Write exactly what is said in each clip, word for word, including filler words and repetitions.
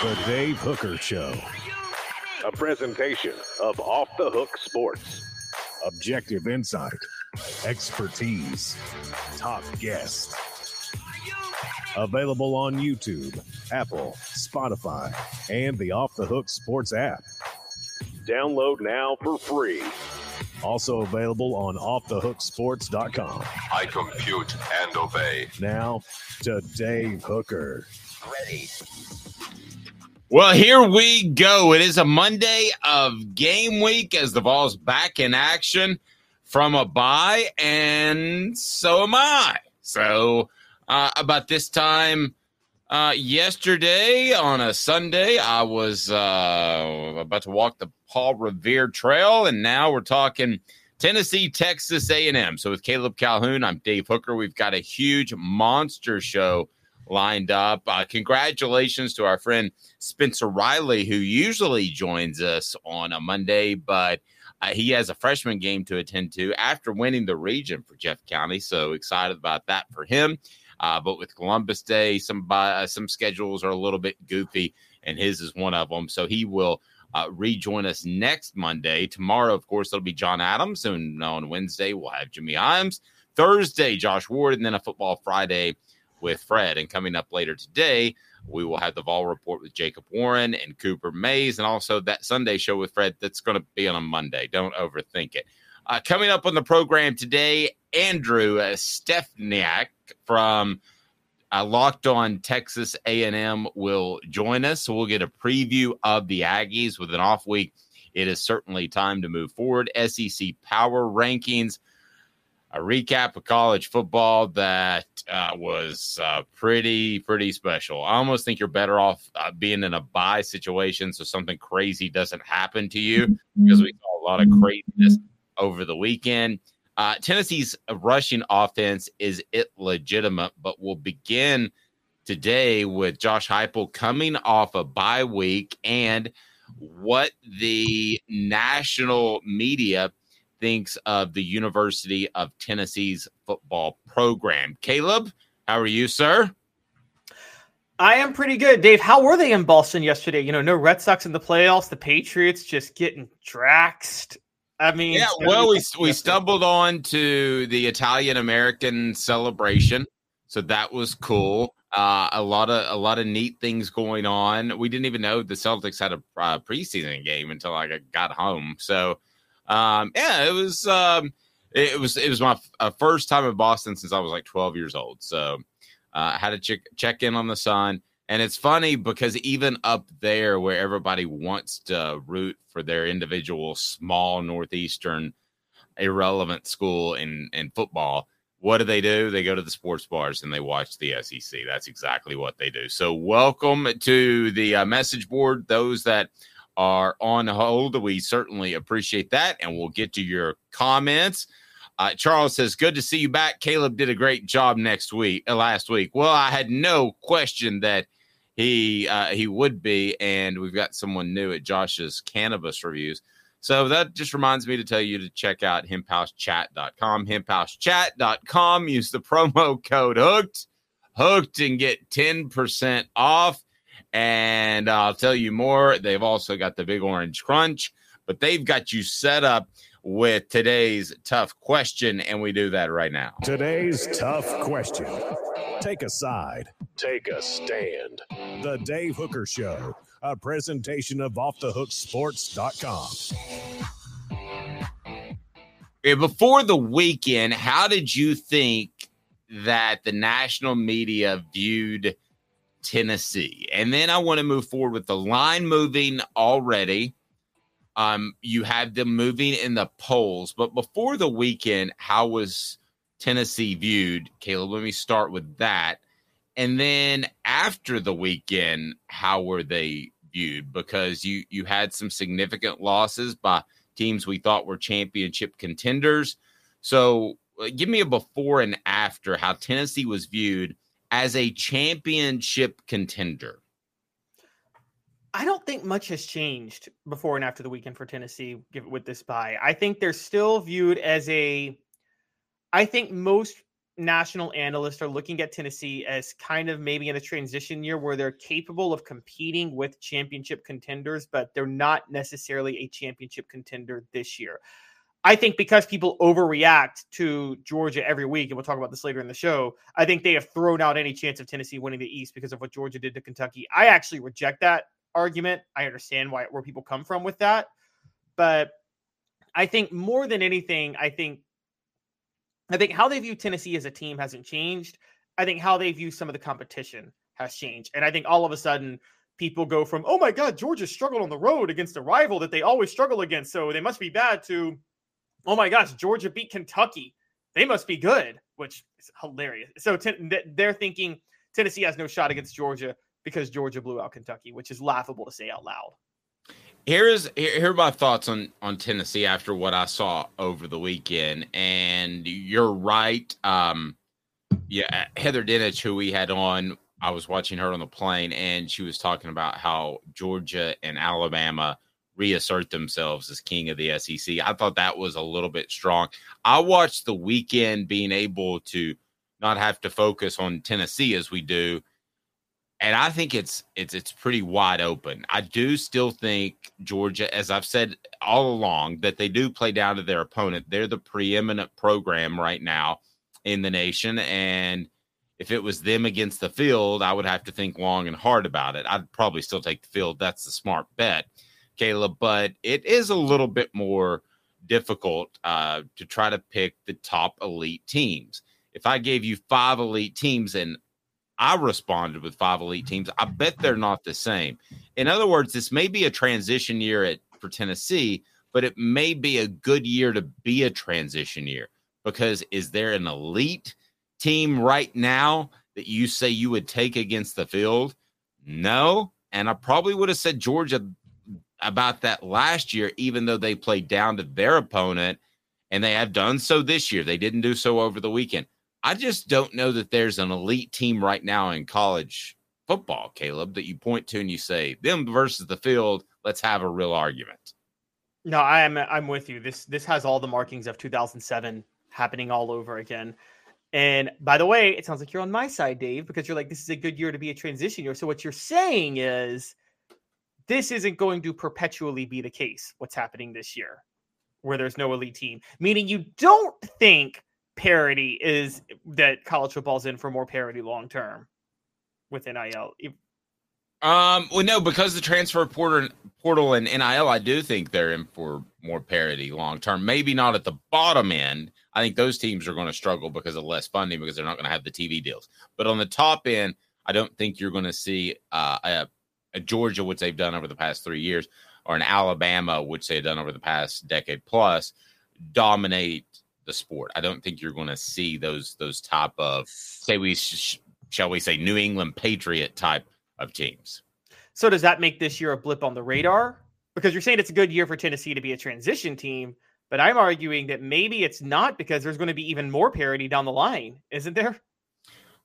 The Dave Hooker Show, a presentation of Off the Hook Sports. Objective insight, expertise, top guests. Available on YouTube, Apple, Spotify, and the Off the Hook Sports app. Download now for free. Also available on off the hook sports dot com. I compute and obey. Now to Dave Hooker. Ready. Well, here we go. It is a Monday of game week as the Vols back in action from a bye, and so am I. So uh, about this time uh, yesterday on a Sunday, I was uh, about to walk the Paul Revere Trail, and now we're talking Tennessee, Texas A and M. So with Caleb Calhoun, I'm Dave Hooker. We've got a huge monster show lined up. Uh, congratulations to our friend Spencer Riley, who usually joins us on a Monday, but uh, he has a freshman game to attend to after winning the region for Jeff County. So excited about that for him. Uh, but with Columbus Day, some uh, some schedules are a little bit goofy, and his is one of them. So he will uh, rejoin us next Monday. Tomorrow, of course, it'll be John Adams, and on Wednesday we'll have Jimmy Iams. Thursday, Josh Ward, and then a Football Friday with Fred. And coming up later today, we will have the Vol Report with Jacob Warren and Cooper Mays, and also that Sunday show with Fred that's going to be on a Monday. Don't overthink it. Uh, coming up on the program today, Andrew uh, Stefaniak from uh, Locked on Texas A and M will join us. So we'll get a preview of the Aggies. With an off week, it is certainly time to move forward. S E C Power Rankings. A recap of college football that uh, was uh, pretty, pretty special. I almost think you're better off uh, being in a bye situation so something crazy doesn't happen to you, because we saw a lot of craziness over the weekend. Uh, Tennessee's rushing offense is illegitimate, but we'll begin today with Josh Heupel coming off a bye week and what the national media thinks of the University of Tennessee's football program. Caleb, how are you, sir? I am pretty good, Dave. How were they in Boston yesterday? You know, no Red Sox in the playoffs, the Patriots just getting draxed. I mean, yeah, well, we we stumbled on to the Italian-American celebration, so that was cool. Uh, a lot of a lot of neat things going on. We didn't even know the Celtics had a uh, preseason game until I got home, so Um, yeah, it was, um, it was, it was my f- uh, first time in Boston since I was like twelve years old. So, uh, I had to check, check in on the sun And it's funny because even up there where everybody wants to root for their individual small Northeastern irrelevant school in, in football, what do they do? They go to the sports bars and they watch the S E C. That's exactly what they do. So welcome to the uh, message board. Those that are on hold, we certainly appreciate that. And we'll get to your comments. Uh, Charles says, good to see you back. Caleb did a great job next week, uh, last week. Well, I had no question that he uh, he would be. And we've got someone new at Josh's Cannabis Reviews. So that just reminds me to tell you to check out hemp house chat dot com, hemp house chat dot com. Use the promo code HOOKED, HOOKED, and get ten percent off. And I'll tell you more. They've also got the Big Orange Crunch, but they've got you set up with today's tough question, and we do that right now. Today's tough question. Take a side. Take a stand. The Dave Hooker Show. A presentation of off the hook sports dot com. Before the weekend, how did you think that the national media viewed Tennessee? And then I want to move forward with the line moving already. Um, you had them moving in the polls. But before the weekend, how was Tennessee viewed? Caleb, let me start with that. And then after the weekend, how were they viewed? Because you you had some significant losses by teams we thought were championship contenders. So give me a before and after how Tennessee was viewed as a championship contender. I don't think much has changed before and after the weekend for Tennessee with this bye. I think they're still viewed as a – I think most – national analysts are looking at Tennessee as kind of maybe in a transition year where they're capable of competing with championship contenders, but they're not necessarily a championship contender this year. I think because people overreact to Georgia every week, and we'll talk about this later in the show, I think they have thrown out any chance of Tennessee winning the East because of what Georgia did to Kentucky. I actually reject that argument. I understand why where people come from with that, but I think more than anything, I think I think how they view Tennessee as a team hasn't changed. I think how they view some of the competition has changed. And I think all of a sudden people go from, oh my God, Georgia struggled on the road against a rival that they always struggle against, so they must be bad, to, oh my gosh, Georgia beat Kentucky, they must be good, which is hilarious. So ten- they're thinking Tennessee has no shot against Georgia because Georgia blew out Kentucky, which is laughable to say out loud. Here is here are my thoughts on, on Tennessee after what I saw over the weekend. And you're right. Um, yeah, Heather Dinich, who we had on, I was watching her on the plane, and she was talking about how Georgia and Alabama reassert themselves as king of the S E C. I thought that was a little bit strong. I watched the weekend being able to not have to focus on Tennessee as we do. And I think it's it's it's pretty wide open. I do still think Georgia, as I've said all along, that they do play down to their opponent. They're the preeminent program right now in the nation. And if it was them against the field, I would have to think long and hard about it. I'd probably still take the field. That's the smart bet, Caleb. But it is a little bit more difficult uh, to try to pick the top elite teams. If I gave you five elite teams and I responded with five elite teams, I bet they're not the same. In other words, this may be a transition year at, for Tennessee, but it may be a good year to be a transition year, because is there an elite team right now that you say you would take against the field? No. And I probably would have said Georgia about that last year, even though they played down to their opponent, and they have done so this year. They didn't do so over the weekend. I just don't know that there's an elite team right now in college football, Caleb, that you point to and you say, them versus the field, let's have a real argument. No, I am, I'm with you. This this has all the markings of two thousand seven happening all over again. And by the way, it sounds like you're on my side, Dave, because you're like, this is a good year to be a transition year. So what you're saying is this isn't going to perpetually be the case, what's happening this year, where there's no elite team, meaning you don't think parity is that college football's in for more parity long term with N I L. Um, well, no, because the transfer portal, portal and N I L, I do think they're in for more parity long term. Maybe not at the bottom end. I think those teams are going to struggle because of less funding, because they're not going to have the T V deals. But on the top end, I don't think you're going to see uh, a, a Georgia, which they've done over the past three years, or an Alabama, which they've done over the past decade plus, dominate the sport. I don't think you're going to see those those type of, say we sh- shall we say, New England Patriot type of teams. So does that make this year a blip on the radar? Because you're saying it's a good year for Tennessee to be a transition team, but I'm arguing that maybe it's not, because there's going to be even more parity down the line, isn't there?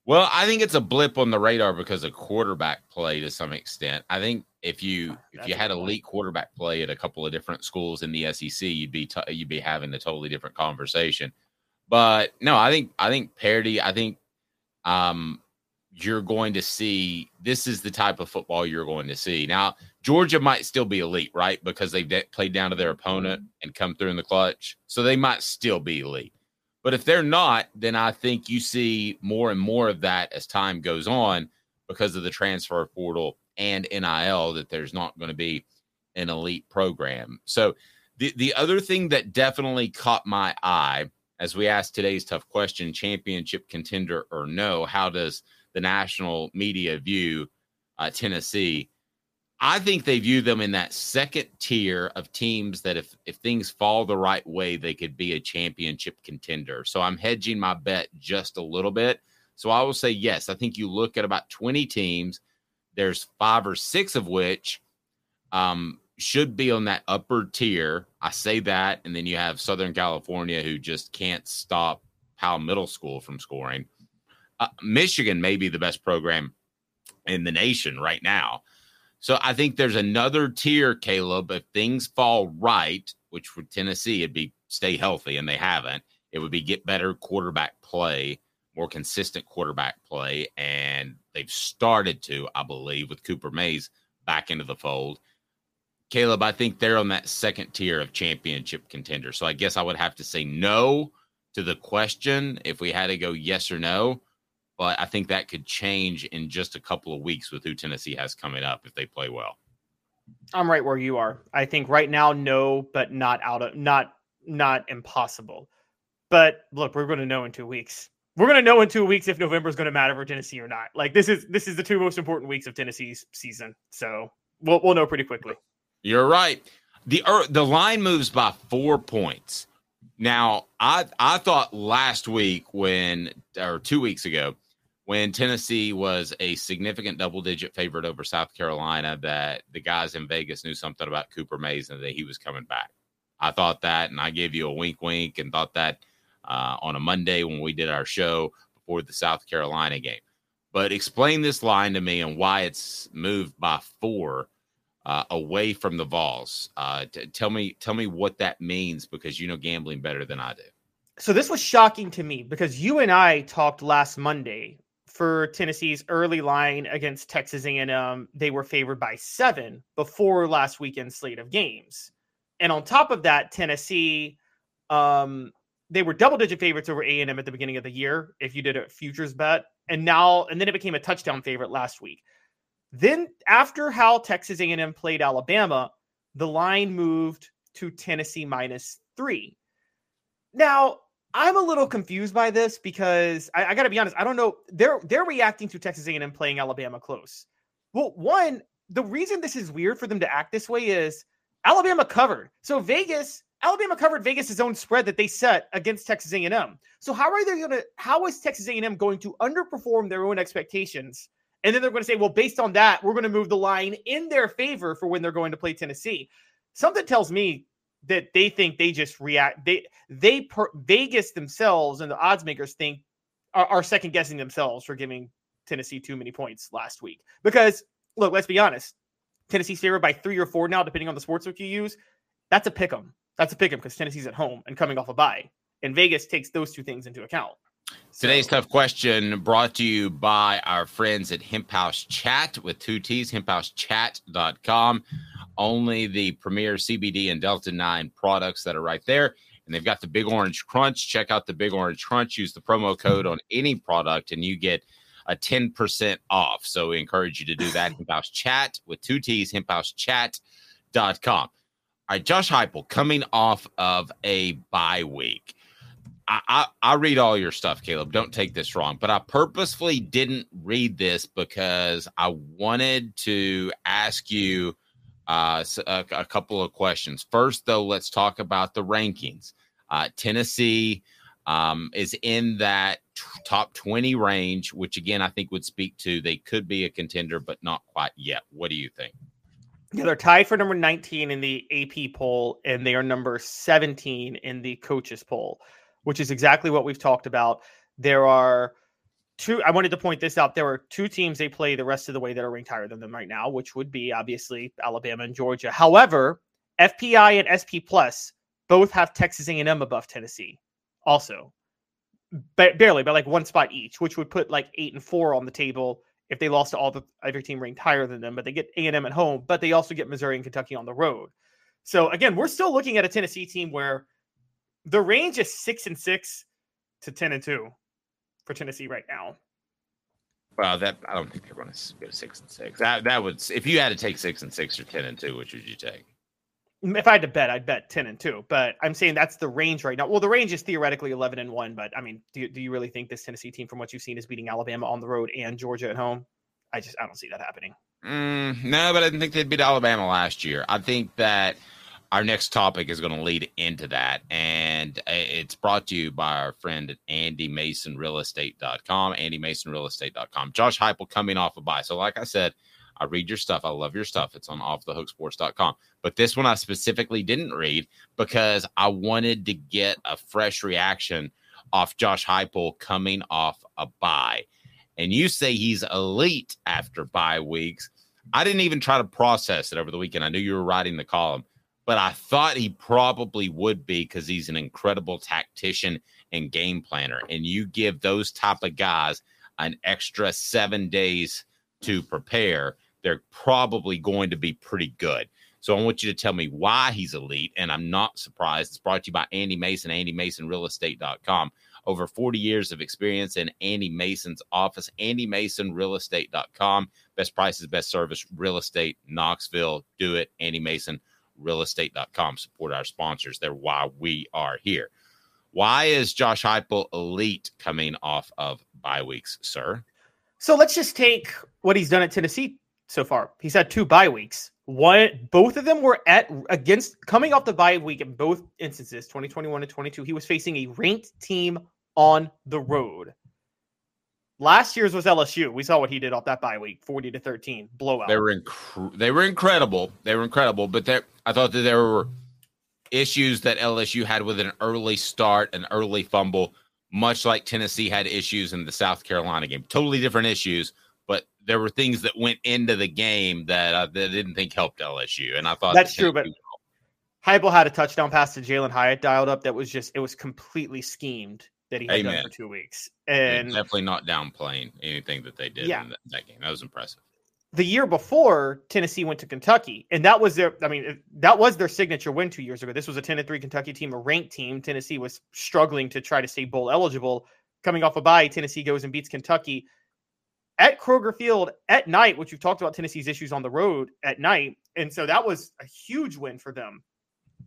Well, I think it's a blip on the radar because of quarterback play to some extent. I think if you if you had elite quarterback play at a couple of different schools in the S E C, you'd be t- you'd be having a totally different conversation. But no, I think I think parity. I think um, you're going to see, this is the type of football you're going to see. Now, Georgia might still be elite, right? Because they've de- played down to their opponent and come through in the clutch, so they might still be elite. But if they're not, then I think you see more and more of that as time goes on because of the transfer portal and N I L, that there's not going to be an elite program. So the, the other thing that definitely caught my eye as we asked today's tough question, championship contender or no, how does the national media view uh, Tennessee? I think they view them in that second tier of teams that if, if things fall the right way, they could be a championship contender. So I'm hedging my bet just a little bit. So I will say, yes, I think you look at about twenty teams. There's five or six of which um, should be on that upper tier. I say that, and then you have Southern California, who just can't stop Powell Middle School from scoring. Uh, Michigan may be the best program in the nation right now. So I think there's another tier, Caleb. If things fall right, which for Tennessee, it'd be stay healthy, and they haven't, it would be get better quarterback play, more consistent quarterback play, and they've started to, I believe, with Cooper Mays back into the fold. Caleb, I think they're on that second tier of championship contender. So I guess I would have to say no to the question if we had to go yes or no. But I think that could change in just a couple of weeks with who Tennessee has coming up if they play well. I'm right where you are. I think right now, no, but not out of not not impossible. But look, we're going to know in two weeks. We're going to know in two weeks if November is going to matter for Tennessee or not. Like this is this is the two most important weeks of Tennessee's season, so we'll we'll know pretty quickly. You're right. the The line moves by four points. Now, I I thought last week when or two weeks ago. When Tennessee was a significant double-digit favorite over South Carolina, that the guys in Vegas knew something about Cooper Mays and that he was coming back. I thought that, and I gave you a wink-wink and thought that uh, on a Monday when we did our show before the South Carolina game. But explain this line to me and why it's moved by four uh, away from the Vols. Uh, t- tell me, tell me what that means, because you know gambling better than I do. So this was shocking to me because you and I talked last Monday for Tennessee's early line against Texas A and M. They were favored by seven before last weekend's slate of games. And on top of that, Tennessee, um, they were double-digit favorites over A and M at the beginning of the year, if you did a futures bet. And now, and then it became a touchdown favorite last week. Then after how Texas A and M played Alabama, the line moved to Tennessee minus three. Now, I'm a little confused by this because I, I got to be honest. I don't know. They're they're reacting to Texas A and M playing Alabama close. Well, one, the reason this is weird for them to act this way is Alabama covered. So Vegas, Alabama covered Vegas' own spread that they set against Texas A and M. So how are they going to? How is Texas A and M going to underperform their own expectations? And then they're going to say, well, based on that, we're going to move the line in their favor for when they're going to play Tennessee. Something tells me that they think they just react. They, they, per, Vegas themselves and the odds makers think are, are second guessing themselves for giving Tennessee too many points last week. Because look, let's be honest, Tennessee's favored by three or four now, depending on the sportsbook you use. That's a pick 'em. That's a pick 'em because Tennessee's at home and coming off a bye, and Vegas takes those two things into account. Today's tough question brought to you by our friends at Hemp House Chat with two T's, hemp house chat dot com. Only the premier C B D and Delta nine products that are right there. And they've got the Big Orange Crunch. Check out the Big Orange Crunch. Use the promo code on any product and you get a ten percent off. So we encourage you to do that. Hemp House Chat with two T's, hemp house chat dot com. All right, Josh Heupel coming off of a bye week. I, I, I read all your stuff, Caleb. Don't take this wrong, but I purposefully didn't read this because I wanted to ask you uh, a, a couple of questions. First, though, let's talk about the rankings. Uh, Tennessee um, is in that t- top twenty range, which, again, I think would speak to they could be a contender, but not quite yet. What do you think? Yeah, they're tied for number nineteen in the A P poll, and they are number seventeen in the coaches poll, which is exactly what we've talked about. There are two, I wanted to point this out. There are two teams they play the rest of the way that are ranked higher than them right now, which would be obviously Alabama and Georgia. However, F P I and S P Plus both have Texas A and M above Tennessee also, ba- barely, but like one spot each, which would put like eight and four on the table if they lost to all the every team ranked higher than them. But they get A and M at home, but they also get Missouri and Kentucky on the road. So again, we're still looking at a Tennessee team where the range is six and six to ten and two for Tennessee right now. Well, that I don't think they're going to go six and six. That that would, if you had to take six and six or ten and two, which would you take? If I had to bet, I'd bet ten and two. But I'm saying that's the range right now. Well, the range is theoretically eleven and one. But I mean, do you, do you really think this Tennessee team, from what you've seen, is beating Alabama on the road and Georgia at home? I just I don't see that happening. Mm, no, but I didn't think they'd beat Alabama last year. I think that our next topic is going to lead into that. And it's brought to you by our friend at Andy Mason Real Estate dot com, Andy Mason Real Estate dot com. Josh Heupel coming off a bye. So like I said, I read your stuff. I love your stuff. It's on off the hook sports dot com. But this one I specifically didn't read because I wanted to get a fresh reaction off Josh Heupel coming off a bye. And you say he's elite after bye weeks. I didn't even try to process it over the weekend. I knew you were writing the column, but I thought he probably would be because he's an incredible tactician and game planner. And you give those type of guys an extra seven days to prepare, they're probably going to be pretty good. So I want you to tell me why he's elite, and I'm not surprised. It's brought to you by Andy Mason, Andy Mason Real Estate dot com. Over forty years of experience in Andy Mason's office, Andy Mason Real Estate dot com. Best prices, best service, real estate, Knoxville. Do it, Andy Mason Real Estate dot com. Support our sponsors. They're why we are here. Why is Josh Heupel elite coming off of bye weeks, sir? So let's just take what he's done at Tennessee so far. He's had two bye weeks. One, both of them were at against coming off the bye week in both instances, twenty twenty-one and twenty-two. He was facing a ranked team on the road. Last year's was L S U. We saw what he did off that bye week, forty to thirteen blowout. They were inc- they were incredible. They were incredible. But there, I thought that there were issues that L S U had with an early start, an early fumble. Much like Tennessee had issues in the South Carolina game. Totally different issues, but there were things that went into the game that I, that I didn't think helped L S U. And I thought that's true, but Heupel had a touchdown pass to Jalen Hyatt dialed up that was just, it was completely schemed that he had Amen. done for two weeks. And, and definitely not downplaying anything that they did yeah. in that, that game. That was impressive. The year before, Tennessee went to Kentucky, and that was their, I mean, that was their signature win two years ago. This was a ten and three Kentucky team, a ranked team. Tennessee was struggling to try to stay bowl eligible. Coming off a bye, Tennessee goes and beats Kentucky. At Kroger Field at night, which we've talked about Tennessee's issues on the road at night, and so that was a huge win for them.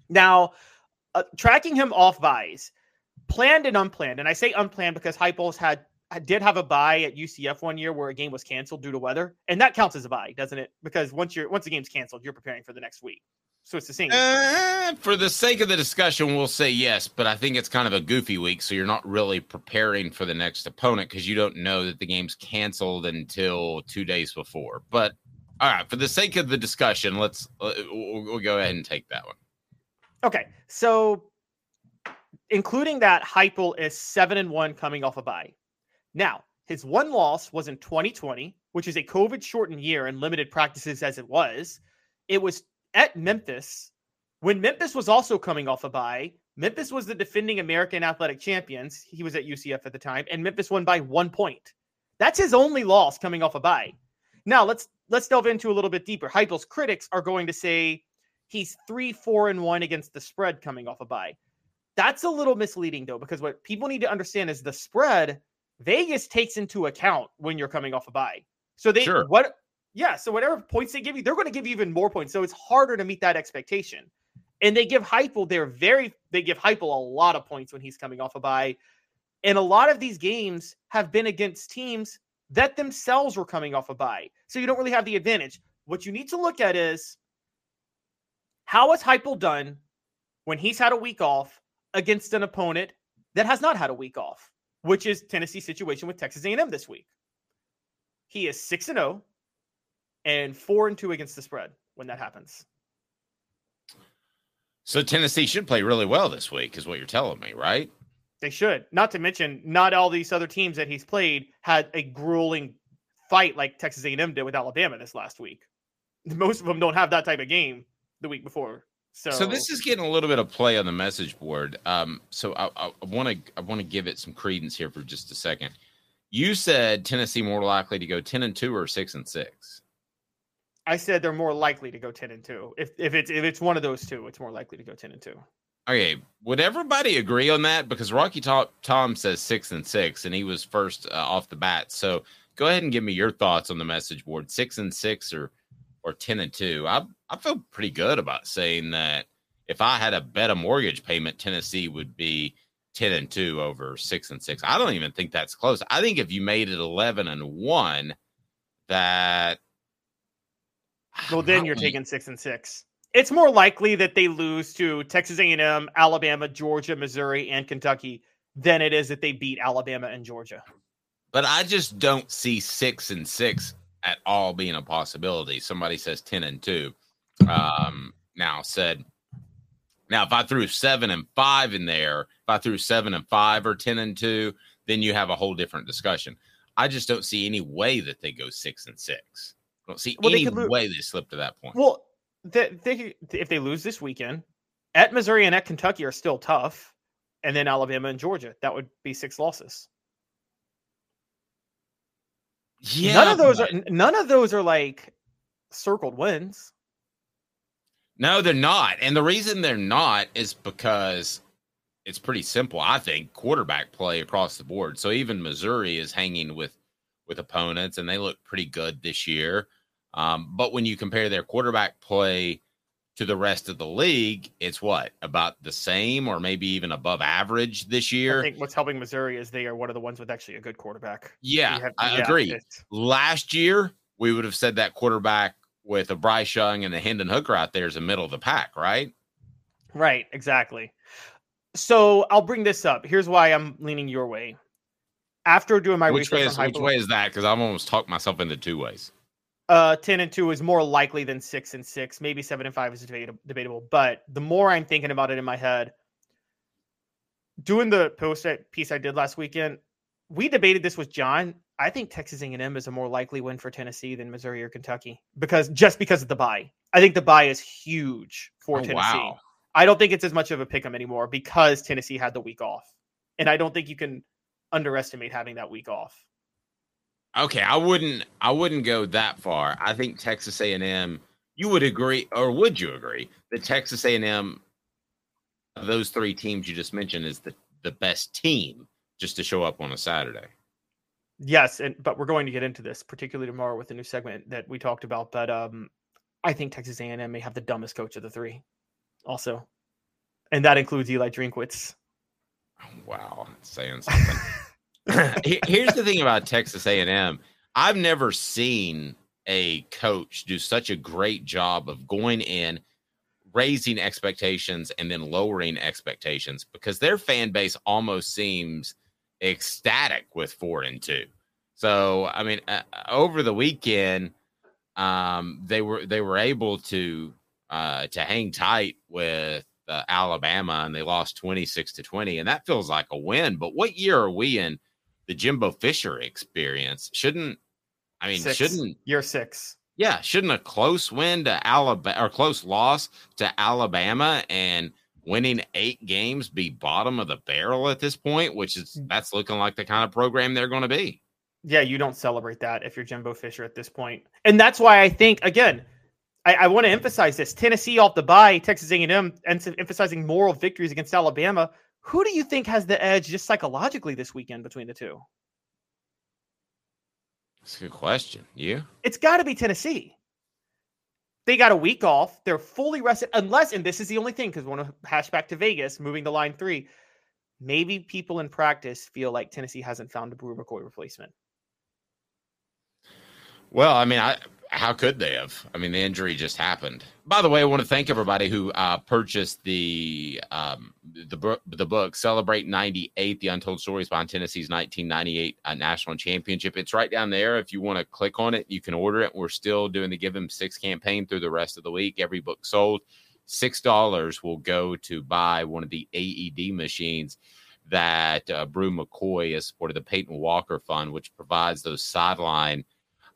Now, uh, tracking him off buys, planned and unplanned, and I say unplanned because Heupel's had I did have a bye at U C F one year where a game was canceled due to weather, and that counts as a bye, doesn't it? Because once you're once the game's canceled, you're preparing for the next week, so it's the same. Uh, for the sake of the discussion, we'll say yes, but I think it's kind of a goofy week, so you're not really preparing for the next opponent because you don't know that the game's canceled until two days before. But all right, for the sake of the discussion, let's uh, we'll, we'll go ahead and take that one. Okay, so including that, Heupel is seven and one coming off a bye. Now, his one loss was in twenty twenty, which is a COVID-shortened year and limited practices as it was. It was at Memphis, when Memphis was also coming off a bye. Memphis was the defending American Athletic Champions. He was at U C F at the time, and Memphis won by one point. That's his only loss coming off a bye. Now, let's let's delve into a little bit deeper. Heupel's critics are going to say he's three four and one against the spread coming off a bye. That's a little misleading, though, because what people need to understand is the spread – Vegas takes into account when you're coming off a bye. So they, sure. what, yeah. So whatever points they give you, they're going to give you even more points. So it's harder to meet that expectation. And they give Heupel their very they give Heupel a lot of points when he's coming off a bye. And a lot of these games have been against teams that themselves were coming off a bye. So you don't really have the advantage. What you need to look at is, how has Heupel done when he's had a week off against an opponent that has not had a week off, which is Tennessee's situation with Texas A and M this week? He is six and oh and four and two against the spread when that happens. So Tennessee should play really well this week is what you're telling me, right? They should. Not to mention, not all these other teams that he's played had a grueling fight like Texas A and M did with Alabama this last week. Most of them don't have that type of game the week before. So, so this is getting a little bit of play on the message board. Um, so I want to I want to give it some credence here for just a second. You said Tennessee more likely to go ten and two or six and six. I said they're more likely to go ten and two. If if it's if it's one of those two, it's more likely to go ten and two. Okay, would everybody agree on that? Because Rocky Tom says six and six, and he was first uh, off the bat. So go ahead and give me your thoughts on the message board: six and six or or ten and two. I I feel pretty good about saying that if I had a bet a mortgage payment, Tennessee would be ten and two over six and six. I don't even think that's close. I think if you made it eleven and one, that well, then you're taking six and six. It's more likely that they lose to Texas A and M, Alabama, Georgia, Missouri, and Kentucky than it is that they beat Alabama and Georgia. But I just don't see six and six at all being a possibility. Somebody says ten and two. Um, now said, now if I threw seven and five in there, if I threw seven and five or ten and two, then you have a whole different discussion. I just don't see any way that they go six and six. I don't see well, any they way they slip to that point. Well. They, they, if they lose this weekend, at Missouri and at Kentucky are still tough, and then Alabama and Georgia, that would be six losses. Yeah, none of those are none of those are like circled wins. No, they're not, and the reason they're not is because it's pretty simple. I think quarterback play across the board. So even Missouri is hanging with with opponents, and they look pretty good this year. Um, but when you compare their quarterback play to the rest of the league, it's what, about the same or maybe even above average this year? I think what's helping Missouri is they are one of the ones with actually a good quarterback. Yeah, have, I yeah, agree. It's... Last year, we would have said that quarterback with a Bryce Young and a Hendon Hooker out there is the middle of the pack, right? Right, exactly. So I'll bring this up. Here's why I'm leaning your way. After doing my which research way is, on Which hyper- way is that? Because I've almost talked myself into two ways. Uh, ten and two is more likely than six and six. Maybe seven and five is debatable. But the more I'm thinking about it in my head, doing the post piece I did last weekend, we debated this with John. I think Texas A and M is a more likely win for Tennessee than Missouri or Kentucky because just because of the bye. I think the bye is huge for oh, Tennessee. Wow. I don't think it's as much of a pick 'em anymore because Tennessee had the week off, and I don't think you can underestimate having that week off. Okay, I wouldn't I wouldn't go that far. I think Texas A and M, you would agree, or would you agree, that Texas A and M, of those three teams you just mentioned, is the, the best team just to show up on a Saturday? Yes, and but we're going to get into this, particularly tomorrow with a new segment that we talked about. But um, I think Texas A and M may have the dumbest coach of the three also. And that includes Eli Drinkwitz. Oh, wow, that's saying something. Here's the thing about Texas A and M. I've never seen a coach do such a great job of going in, raising expectations, and then lowering expectations because their fan base almost seems ecstatic with four and two. So, I mean, uh, over the weekend, um, they were they were able to uh, to hang tight with uh, Alabama, and they lost twenty-six to twenty, and that feels like a win. But what year are we in? The Jimbo Fisher experience shouldn't, I mean, six. shouldn't year six. Yeah. Shouldn't a close win to Alabama or close loss to Alabama and winning eight games be bottom of the barrel at this point, which is that's looking like the kind of program they're going to be. Yeah. You don't celebrate that if you're Jimbo Fisher at this point. And that's why I think, again, I, I want to emphasize this. Tennessee off the bye, Texas A and M and emphasizing moral victories against Alabama. Who do you think has the edge just psychologically this weekend between the two? That's a good question. You? It's got to be Tennessee. They got a week off. They're fully rested, unless, and this is the only thing, because we want to hash back to Vegas, moving to line three. Maybe people in practice feel like Tennessee hasn't found a Brew McCoy replacement. Well, I mean, I, how could they have? I mean, the injury just happened. By the way, I want to thank everybody who uh, purchased the um, the, the book, Celebrate ninety-eight, The Untold Stories Behind Tennessee's nineteen ninety-eight uh, National Championship. It's right down there. If you want to click on it, you can order it. We're still doing the Give Them Six campaign through the rest of the week. Every book sold, six dollars will go to buy one of the A E D machines that uh, Brew McCoy has supported, the Peyton Walker Fund, which provides those sideline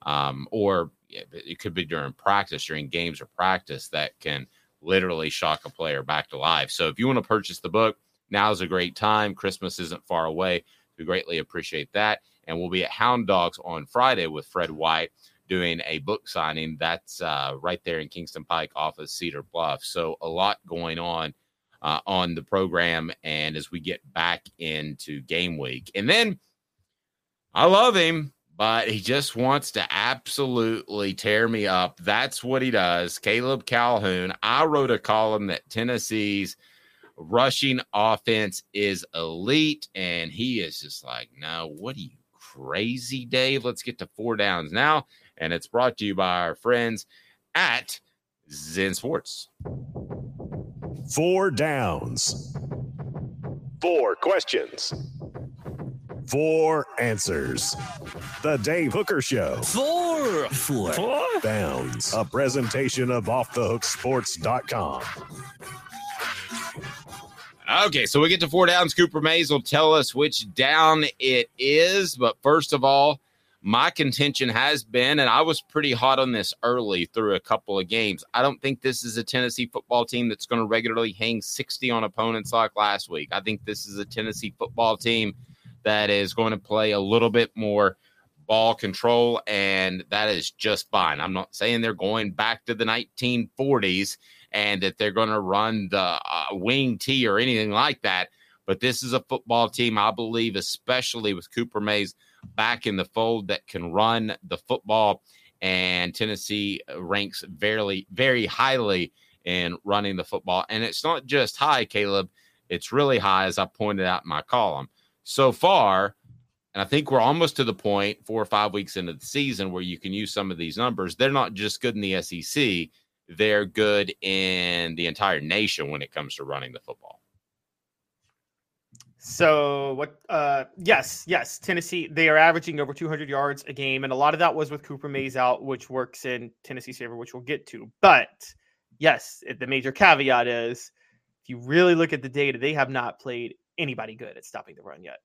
um, or it could be during practice, during games or practice, that can literally shock a player back to life. So if you want to purchase the book, now is a great time. Christmas isn't far away. We greatly appreciate that. And we'll be at Hound Dogs on Friday with Fred White doing a book signing. That's uh, right there in Kingston Pike off of Cedar Bluff. So a lot going on uh, on the program. And as we get back into game week, and then I love him, but he just wants to absolutely tear me up. That's what he does. Caleb Calhoun. I wrote a column that Tennessee's rushing offense is elite, and he is just like, no, what are you, crazy, Dave? Let's get to four downs now. And it's brought to you by our friends at Zen Sports. Four downs. Four questions. Four answers. The Dave Hooker Show. Four. Four. Four. Downs. A presentation of off the hook sports dot com. Okay, so we get to four downs. Cooper Mays will tell us which down it is. But first of all, my contention has been, and I was pretty hot on this early through a couple of games, I don't think this is a Tennessee football team that's going to regularly hang sixty on opponents like last week. I think this is a Tennessee football team that is going to play a little bit more ball control, and that is just fine. I'm not saying they're going back to the nineteen forties and that they're going to run the uh, wing tee or anything like that, but this is a football team, I believe, especially with Cooper Mays back in the fold, that can run the football, and Tennessee ranks very, very highly in running the football. And it's not just high, Caleb. It's really high, as I pointed out in my column. So far, and I think we're almost to the point four or five weeks into the season where you can use some of these numbers. They're not just good in the S E C. They're good in the entire nation when it comes to running the football. So, what? Uh, yes, yes. Tennessee, they are averaging over two hundred yards a game. And a lot of that was with Cooper Mays out, which works in Tennessee's favor, which we'll get to. But, yes, the major caveat is, if you really look at the data, they have not played anybody good at stopping the run yet.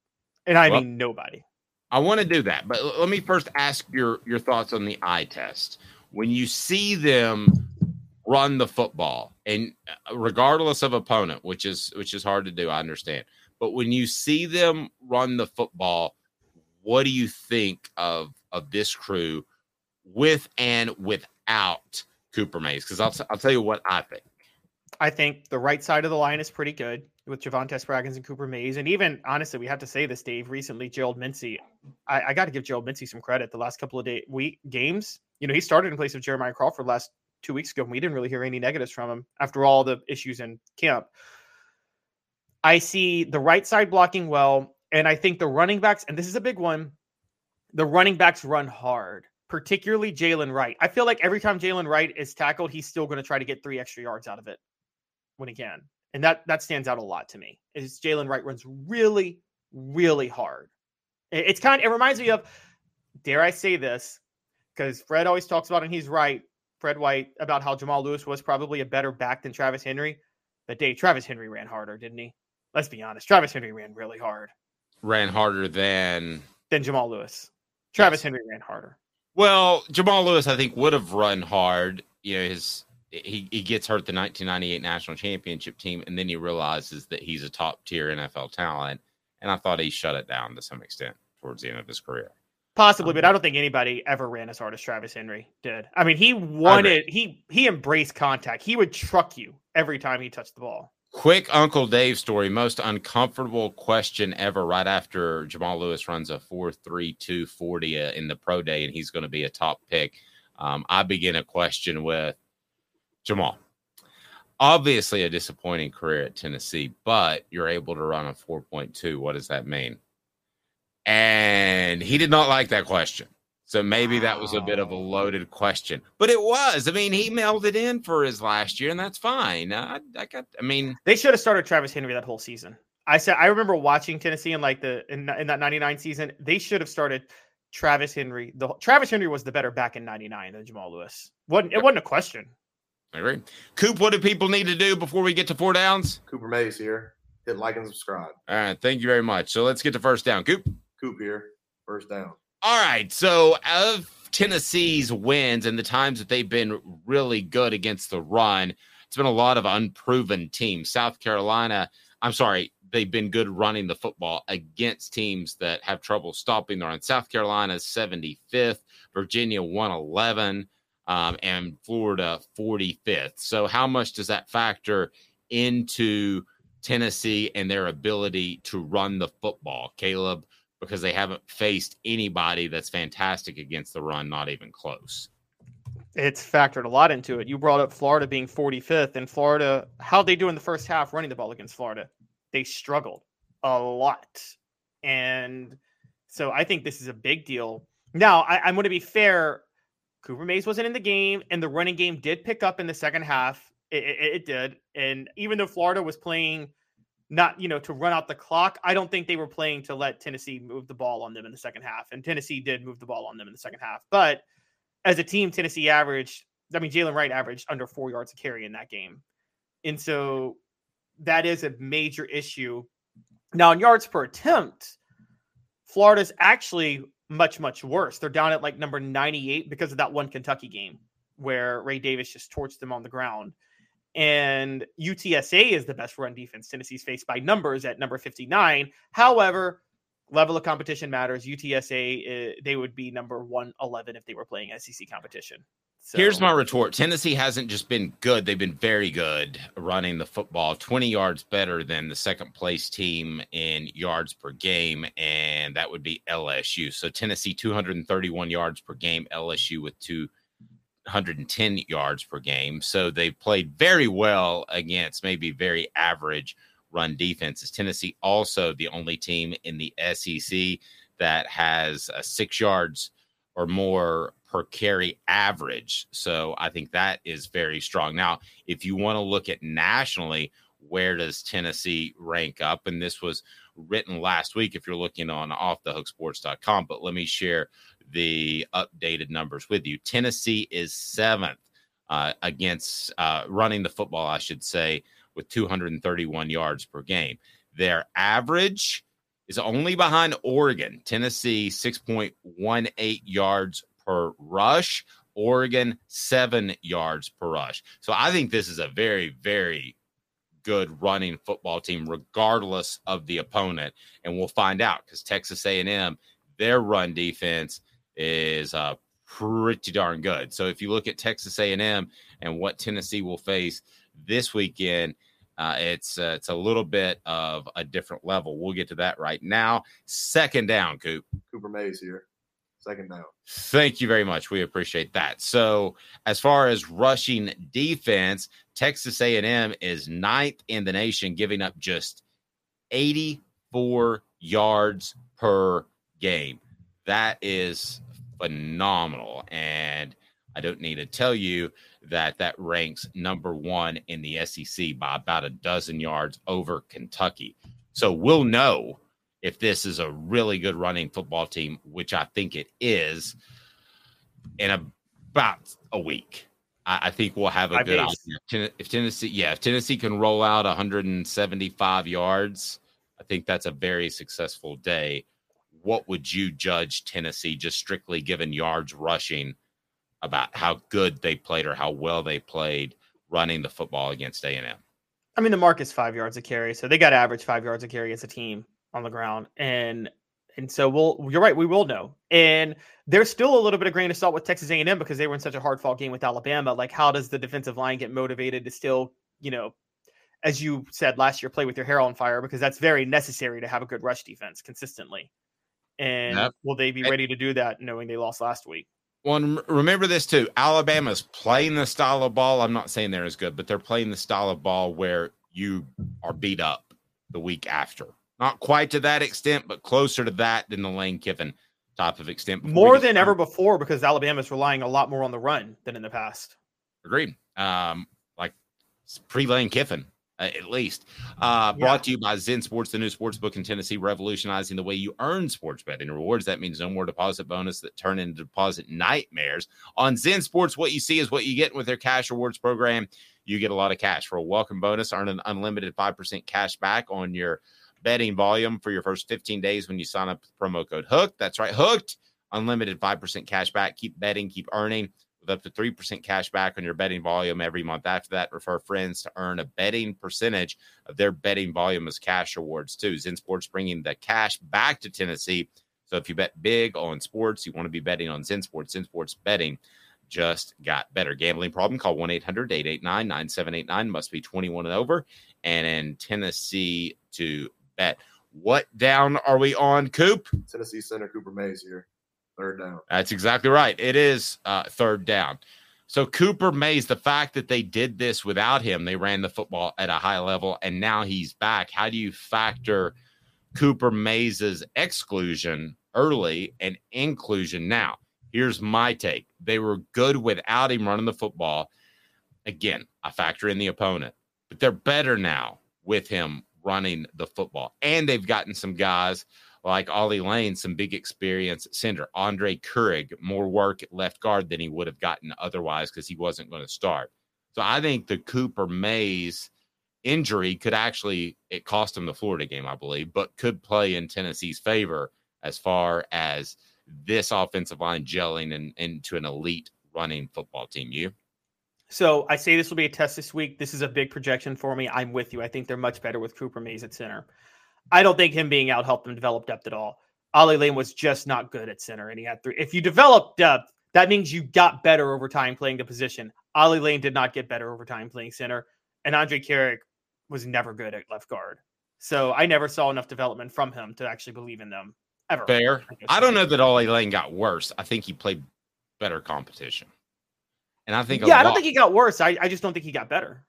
And I well, mean nobody. I want to do that, but let me first ask your your thoughts on the eye test. When you see them run the football, and regardless of opponent, which is which is hard to do, I understand. But when you see them run the football, what do you think of of this crew with and without Cooper Mays? Because I'll, I'll tell you what I think. I think the right side of the line is pretty good with Javonte Spraggins and Cooper Mays. And even, honestly, we have to say this, Dave, recently, Gerald Mincy. I, I got to give Gerald Mincy some credit the last couple of day, week games. You know, he started in place of Jeremiah Crawford last two weeks ago, and we didn't really hear any negatives from him after all the issues in camp. I see the right side blocking well, and I think the running backs, and this is a big one, the running backs run hard, particularly Jalen Wright. I feel like every time Jalen Wright is tackled, he's still going to try to get three extra yards out of it when he can. And that, that stands out a lot to me, is Jalen Wright runs really, really hard. It, it's kind of, it reminds me of, dare I say this, because Fred always talks about, and he's right, Fred White, about how Jamal Lewis was probably a better back than Travis Henry. But Dave, Travis Henry ran harder, didn't he? Let's be honest. Travis Henry ran really hard. Ran harder than? Than Jamal Lewis. Travis yes. Henry ran harder. Well, Jamal Lewis, I think, would have run hard. You know, his... He, he gets hurt the nineteen ninety-eight National Championship team, and then he realizes that he's a top-tier N F L talent, and I thought he shut it down to some extent towards the end of his career. Possibly, um, but I don't think anybody ever ran as hard as Travis Henry did. I mean, he wanted – he he embraced contact. He would truck you every time he touched the ball. Quick Uncle Dave story, most uncomfortable question ever right after Jamal Lewis runs a four three two forty in the pro day, and he's going to be a top pick. Um, I begin a question with, Jamal, obviously a disappointing career at Tennessee, but you're able to run a four point two. What does that mean? And he did not like that question. So maybe that was a bit of a loaded question, but it was. I mean, he mailed it in for his last year, and that's fine. I, I got. I mean, they should have started Travis Henry that whole season. I said I remember watching Tennessee in like the in, in that ninety-nine season. They should have started Travis Henry. The Travis Henry was the better back in ninety-nine than Jamal Lewis. wasn't It wasn't a question. I agree. Coop, what do people need to do before we get to four downs? Cooper Mays here. Hit like and subscribe. All right, thank you very much. So let's get to first down. Coop. Coop here. First down. All right, so of Tennessee's wins and the times that they've been really good against the run, it's been a lot of unproven teams. South Carolina, I'm sorry, they've been good running the football against teams that have trouble stopping the run. South Carolina, seventy-fifth, Virginia, one eleven, um, and Florida, forty-fifth. So how much does that factor into Tennessee and their ability to run the football, Caleb? Because they haven't faced anybody that's fantastic against the run, not even close. It's factored a lot into it. You brought up Florida being forty-fifth, and Florida, how'd they do in the first half running the ball against Florida? They struggled a lot. And so I think this is a big deal. Now, I, I'm going to be fair. Cooper Mays wasn't in the game, and the running game did pick up in the second half. It, it, it did. And even though Florida was playing not, you know, to run out the clock, I don't think they were playing to let Tennessee move the ball on them in the second half. And Tennessee did move the ball on them in the second half. But as a team, Tennessee averaged, I mean, Jalen Wright averaged under four yards a carry in that game. And so that is a major issue. Now, in yards per attempt, Florida's actually much, much worse. They're down at like number ninety-eight because of that one Kentucky game where Ray Davis just torched them on the ground. And U T S A is the best run defense Tennessee's faced by numbers at number fifty-nine. However, level of competition matters. U T S A, they would be number one eleven if they were playing S E C competition. So here's my retort. Tennessee hasn't just been good. They've been very good running the football, twenty yards better than the second place team in yards per game, and that would be L S U. So Tennessee, two hundred thirty-one yards per game, L S U with two. one hundred ten yards per game. So they've played very well against maybe very average run defenses. Tennessee also the only team in the S E C that has a six yards or more per carry average. So I think that is very strong. Now, if you want to look at nationally, where does Tennessee rank up? And this was written last week if you're looking on off the hook sports dot com, but let me share the updated numbers with you. Tennessee is seventh uh, against uh, running the football, I should say, with two hundred thirty-one yards per game. Their average is only behind Oregon. Tennessee, six point one eight yards per rush. Oregon, seven yards per rush. So I think this is a very, very good running football team, regardless of the opponent. And we'll find out because Texas A and M, their run defense is uh, pretty darn good. So if you look at Texas A and M and what Tennessee will face this weekend, uh, it's uh, it's a little bit of a different level. We'll get to that right now. Second down, Coop. Cooper Mays here. Second down. Thank you very much. We appreciate that. So as far as rushing defense, Texas A and M is ninth in the nation, giving up just eighty-four yards per game. That is phenomenal, and I don't need to tell you that that ranks number one in the S E C by about a dozen yards over Kentucky. So we'll know if this is a really good running football team, which I think it is, in about a week. I, I think we'll have a I good idea. If Tennessee, yeah, if Tennessee can roll out one hundred seventy-five yards, I think that's a very successful day. What would you judge Tennessee, just strictly given yards rushing, about how good they played or how well they played running the football against A and M? I mean, the mark is five yards a carry, so they got to average five yards a carry as a team on the ground. And and so we'll you're right, we will know. And there's still a little bit of grain of salt with Texas A and M because they were in such a hard-fought game with Alabama. Like, how does the defensive line get motivated to still, you know, as you said last year, play with your hair on fire? Because that's very necessary to have a good rush defense consistently. And yep. Will they be ready to do that knowing they lost last week? Well, remember this too. Alabama's playing the style of ball. I'm not saying they're as good, but they're playing the style of ball where you are beat up the week after. Not quite to that extent, but closer to that than the Lane Kiffin type of extent. More than ever before, because Alabama's relying a lot more on the run than in the past. Agreed. Um, like pre-Lane Kiffin, uh, at least. Uh, yeah. Brought to you by Zen Sports, the new sports book in Tennessee, revolutionizing the way you earn sports betting rewards. That means no more deposit bonus that turn into deposit nightmares. On Zen Sports, what you see is what you get with their cash rewards program. You get a lot of cash for a welcome bonus. Earn an unlimited five percent cash back on your betting volume for your first fifteen days when you sign up with promo code HOOKED. That's right, HOOKED. Unlimited five percent cash back. Keep betting, keep earning with up to three percent cash back on your betting volume every month. After that, refer friends to earn a betting percentage of their betting volume as cash rewards too. Zen Sports bringing the cash back to Tennessee. So if you bet big on sports, you want to be betting on Zen Sports. Zen Sports betting just got better. Gambling problem? Call one eight hundred eight eight nine nine seven eight nine. Must be twenty-one and over. And in Tennessee to bet. What down are we on, Coop? Tennessee center Cooper Mays here. Third down. That's exactly right. It is uh, third down. So Cooper Mays, the fact that they did this without him, they ran the football at a high level, and now he's back. How do you factor Cooper Mays' exclusion early and inclusion now? Here's my take. They were good without him running the football. Again, I factor in the opponent, but they're better now with him running the football. And they've gotten some guys like Ollie Lane, some big experience at center. Andre Keurig, more work at left guard than he would have gotten otherwise because he wasn't going to start. So I think the Cooper Mays injury could actually, it cost him the Florida game, I believe, but could play in Tennessee's favor as far as this offensive line gelling and into an elite running football team. You? So I say this will be a test this week. This is a big projection for me. I'm with you. I think they're much better with Cooper Mays at center. I don't think him being out helped them develop depth at all. Ollie Lane was just not good at center, and he had three. If you develop depth, that means you got better over time playing the position. Ollie Lane did not get better over time playing center, and Andre Keurig was never good at left guard. So I never saw enough development from him to actually believe in them ever. Fair. I, I don't know that Ollie Lane got worse. I think he played better competition. And I think, yeah, lot. I don't think he got worse. I, I just don't think he got better.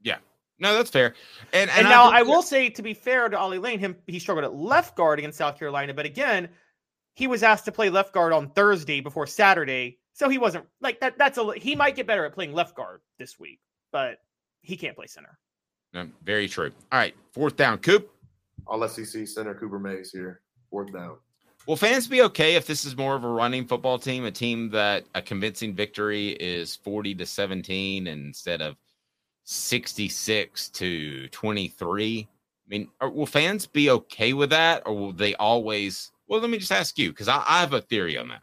Yeah, no, that's fair. And and, and now I, I will say, to be fair to Ollie Lane, him he struggled at left guard against South Carolina, but again, he was asked to play left guard on Thursday before Saturday, so he wasn't like that. That's a he might get better at playing left guard this week, but he can't play center. No, very true. All right, fourth down, Coop. All S E C center Cooper Mays here. Fourth down. Will fans be okay if this is more of a running football team, a team that a convincing victory is forty to seventeen instead of sixty-six to twenty-three? I mean, are, will fans be okay with that, or will they always? Well, let me just ask you, because I, I have a theory on that.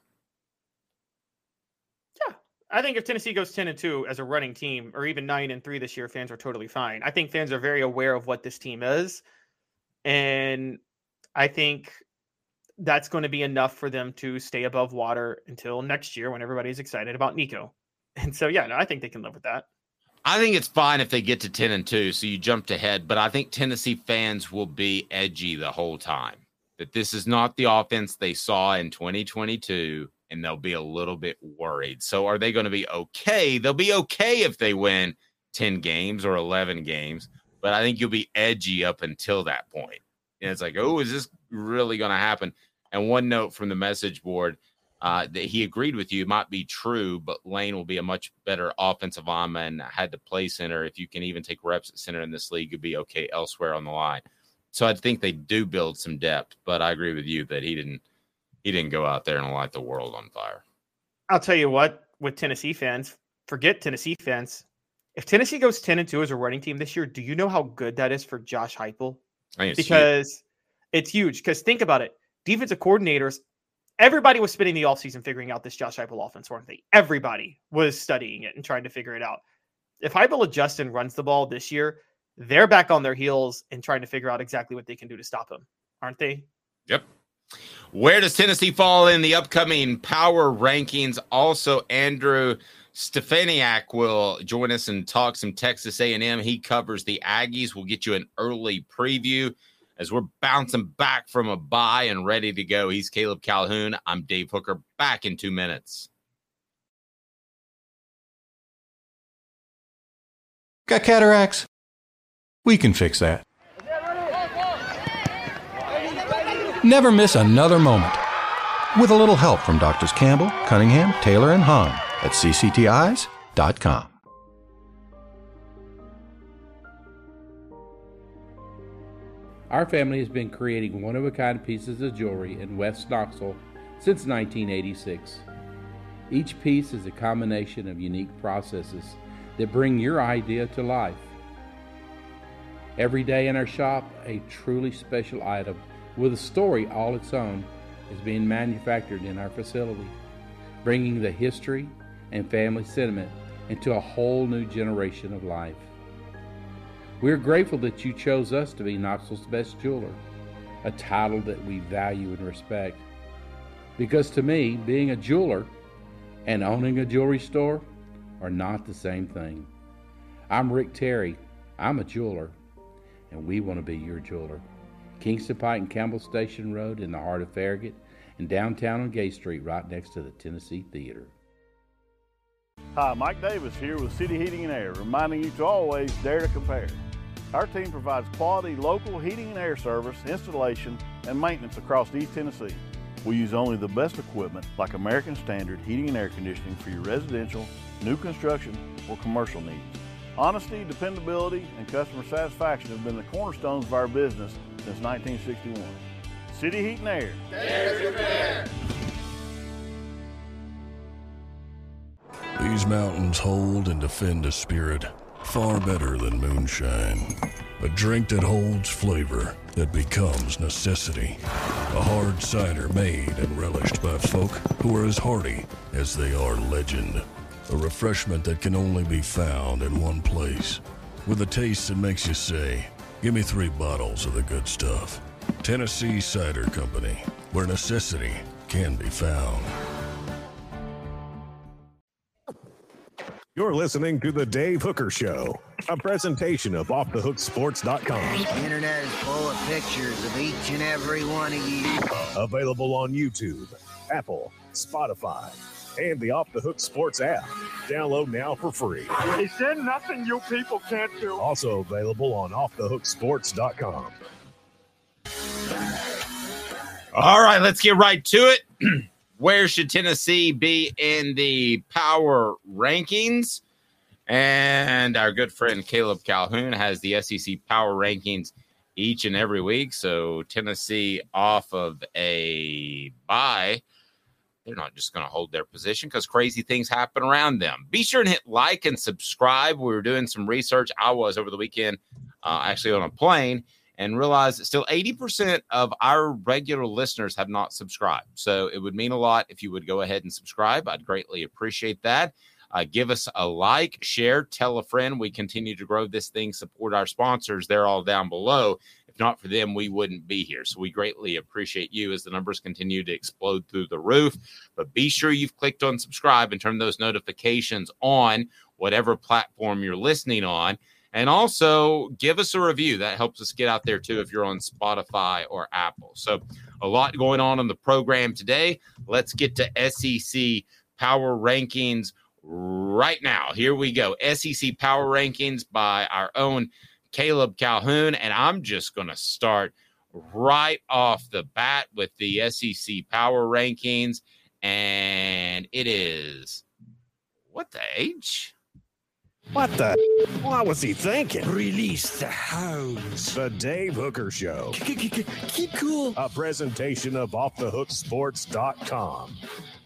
Yeah, I think if Tennessee goes ten and two as a running team, or even nine and three this year, fans are totally fine. I think fans are very aware of what this team is, and I think that's going to be enough for them to stay above water until next year when everybody's excited about Nico. And so, yeah, no, I think they can live with that. I think it's fine if they get to ten and two. So you jumped ahead, but I think Tennessee fans will be edgy the whole time, that this is not the offense they saw in twenty twenty-two, and they'll be a little bit worried. So are they going to be okay? They'll be okay if they win ten games or eleven games, but I think you'll be edgy up until that point. And it's like, oh, is this really going to happen? And one note from the message board uh, that he agreed with you might be true, but Lane will be a much better offensive lineman. I had to play center. If you can even take reps at center in this league, you'd be okay elsewhere on the line. So I think they do build some depth, but I agree with you that he didn't he didn't go out there and light the world on fire. I'll tell you what, with Tennessee fans, forget Tennessee fans. If Tennessee goes ten and two as a running team this year, do you know how good that is for Josh Heupel? I mean, it's because huge. It's huge. Because think about it. Defensive coordinators, everybody was spending the offseason figuring out this Josh Heupel offense, weren't they? Everybody was studying it and trying to figure it out. If Heupel and Justin runs the ball this year, they're back on their heels and trying to figure out exactly what they can do to stop him, aren't they? Yep. Where does Tennessee fall in the upcoming power rankings? Also, Andrew Stefaniak will join us and talk some Texas A and M. He covers the Aggies. We'll get you an early preview as we're bouncing back from a bye and ready to go. He's Caleb Calhoun. I'm Dave Hooker. Back in two minutes. Got cataracts? We can fix that. Never miss another moment. With a little help from Doctors Campbell, Cunningham, Taylor, and Hahn at C C T eyes dot com. Our family has been creating one-of-a-kind pieces of jewelry in West Knoxville since nineteen eighty-six. Each piece is a combination of unique processes that bring your idea to life. Every day in our shop, a truly special item with a story all its own is being manufactured in our facility, bringing the history and family sentiment into a whole new generation of life. We're grateful that you chose us to be Knoxville's best jeweler, a title that we value and respect. Because to me, being a jeweler and owning a jewelry store are not the same thing. I'm Rick Terry. I'm a jeweler, and we want to be your jeweler. Kingston Pike and Campbell Station Road in the heart of Farragut, and downtown on Gay Street right next to the Tennessee Theater. Hi, Mike Davis here with City Heating and Air, reminding you to always dare to compare. Our team provides quality local heating and air service, installation, and maintenance across East Tennessee. We use only the best equipment like American Standard Heating and Air Conditioning for your residential, new construction, or commercial needs. Honesty, dependability, and customer satisfaction have been the cornerstones of our business since nineteen sixty-one. City Heat and Air. There's your bear. These mountains hold and defend a spirit far better than moonshine. A drink that holds flavor that becomes necessity. A hard cider made and relished by folk who are as hearty as they are legend. A refreshment that can only be found in one place. With a taste that makes you say, give me three bottles of the good stuff. Tennessee Cider Company, where necessity can be found. You're listening to The Dave Hooker Show, a presentation of off the hook sports dot com. The internet is full of pictures of each and every one of you. Available on YouTube, Apple, Spotify, and the Off the Hook Sports app. Download now for free. Is there nothing you people can't do? Also available on off the hook sports dot com. All right, let's get right to it. Where should Tennessee be in the power rankings? And our good friend Caleb Calhoun has the S E C power rankings each and every week. So Tennessee off of a bye, they're not just going to hold their position because crazy things happen around them. Be sure and hit like and subscribe. We were doing some research. I was over the weekend uh, actually on a plane and realized that still eighty percent of our regular listeners have not subscribed. So it would mean a lot if you would go ahead and subscribe. I'd greatly appreciate that. Uh, give us a like, share, tell a friend. We continue to grow this thing, support our sponsors. They're all down below. If not for them, we wouldn't be here. So we greatly appreciate you as the numbers continue to explode through the roof. But be sure you've clicked on subscribe and turn those notifications on whatever platform you're listening on. And also give us a review. That helps us get out there too if you're on Spotify or Apple. So a lot going on in the program today. Let's get to S E C Power Rankings right now. Here we go. S E C Power Rankings by our own Caleb Calhoun, and I'm just going to start right off the bat with the S E C Power Rankings, and it is, what the H? What the? What was he thinking? Release the hounds. The Dave Hooker Show. Keep cool. A presentation of off the hook sports dot com.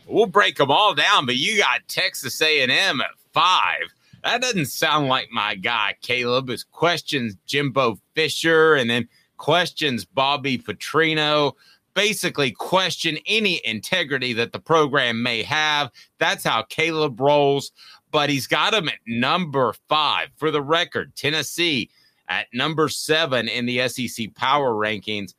We'll break them all down, but you got Texas A and M at five. That doesn't sound like my guy, Caleb, who questions Jimbo Fisher and then questions Bobby Petrino, basically question any integrity that the program may have. That's how Caleb rolls, but he's got him at number five. For the record, Tennessee at number seven in the S E C Power Rankings.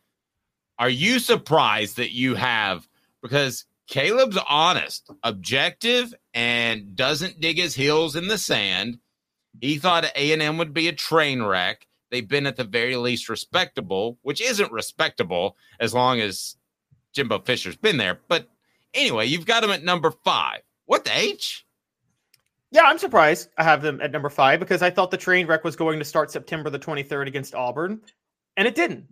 Are you surprised that you have, because Caleb's honest, objective, and doesn't dig his heels in the sand. He thought A and M would be a train wreck. They've been at the very least respectable, which isn't respectable as long as Jimbo Fisher's been there. But anyway, you've got him at number five. What the H? Yeah, I'm surprised I have them at number five because I thought the train wreck was going to start September the twenty-third against Auburn, and it didn't.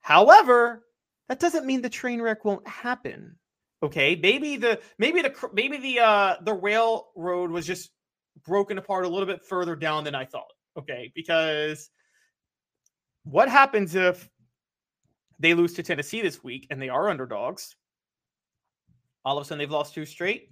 However, that doesn't mean the train wreck won't happen. Okay, maybe the maybe the maybe the uh, the railroad was just broken apart a little bit further down than I thought. Okay, because what happens if they lose to Tennessee this week and they are underdogs? All of a sudden, they've lost two straight.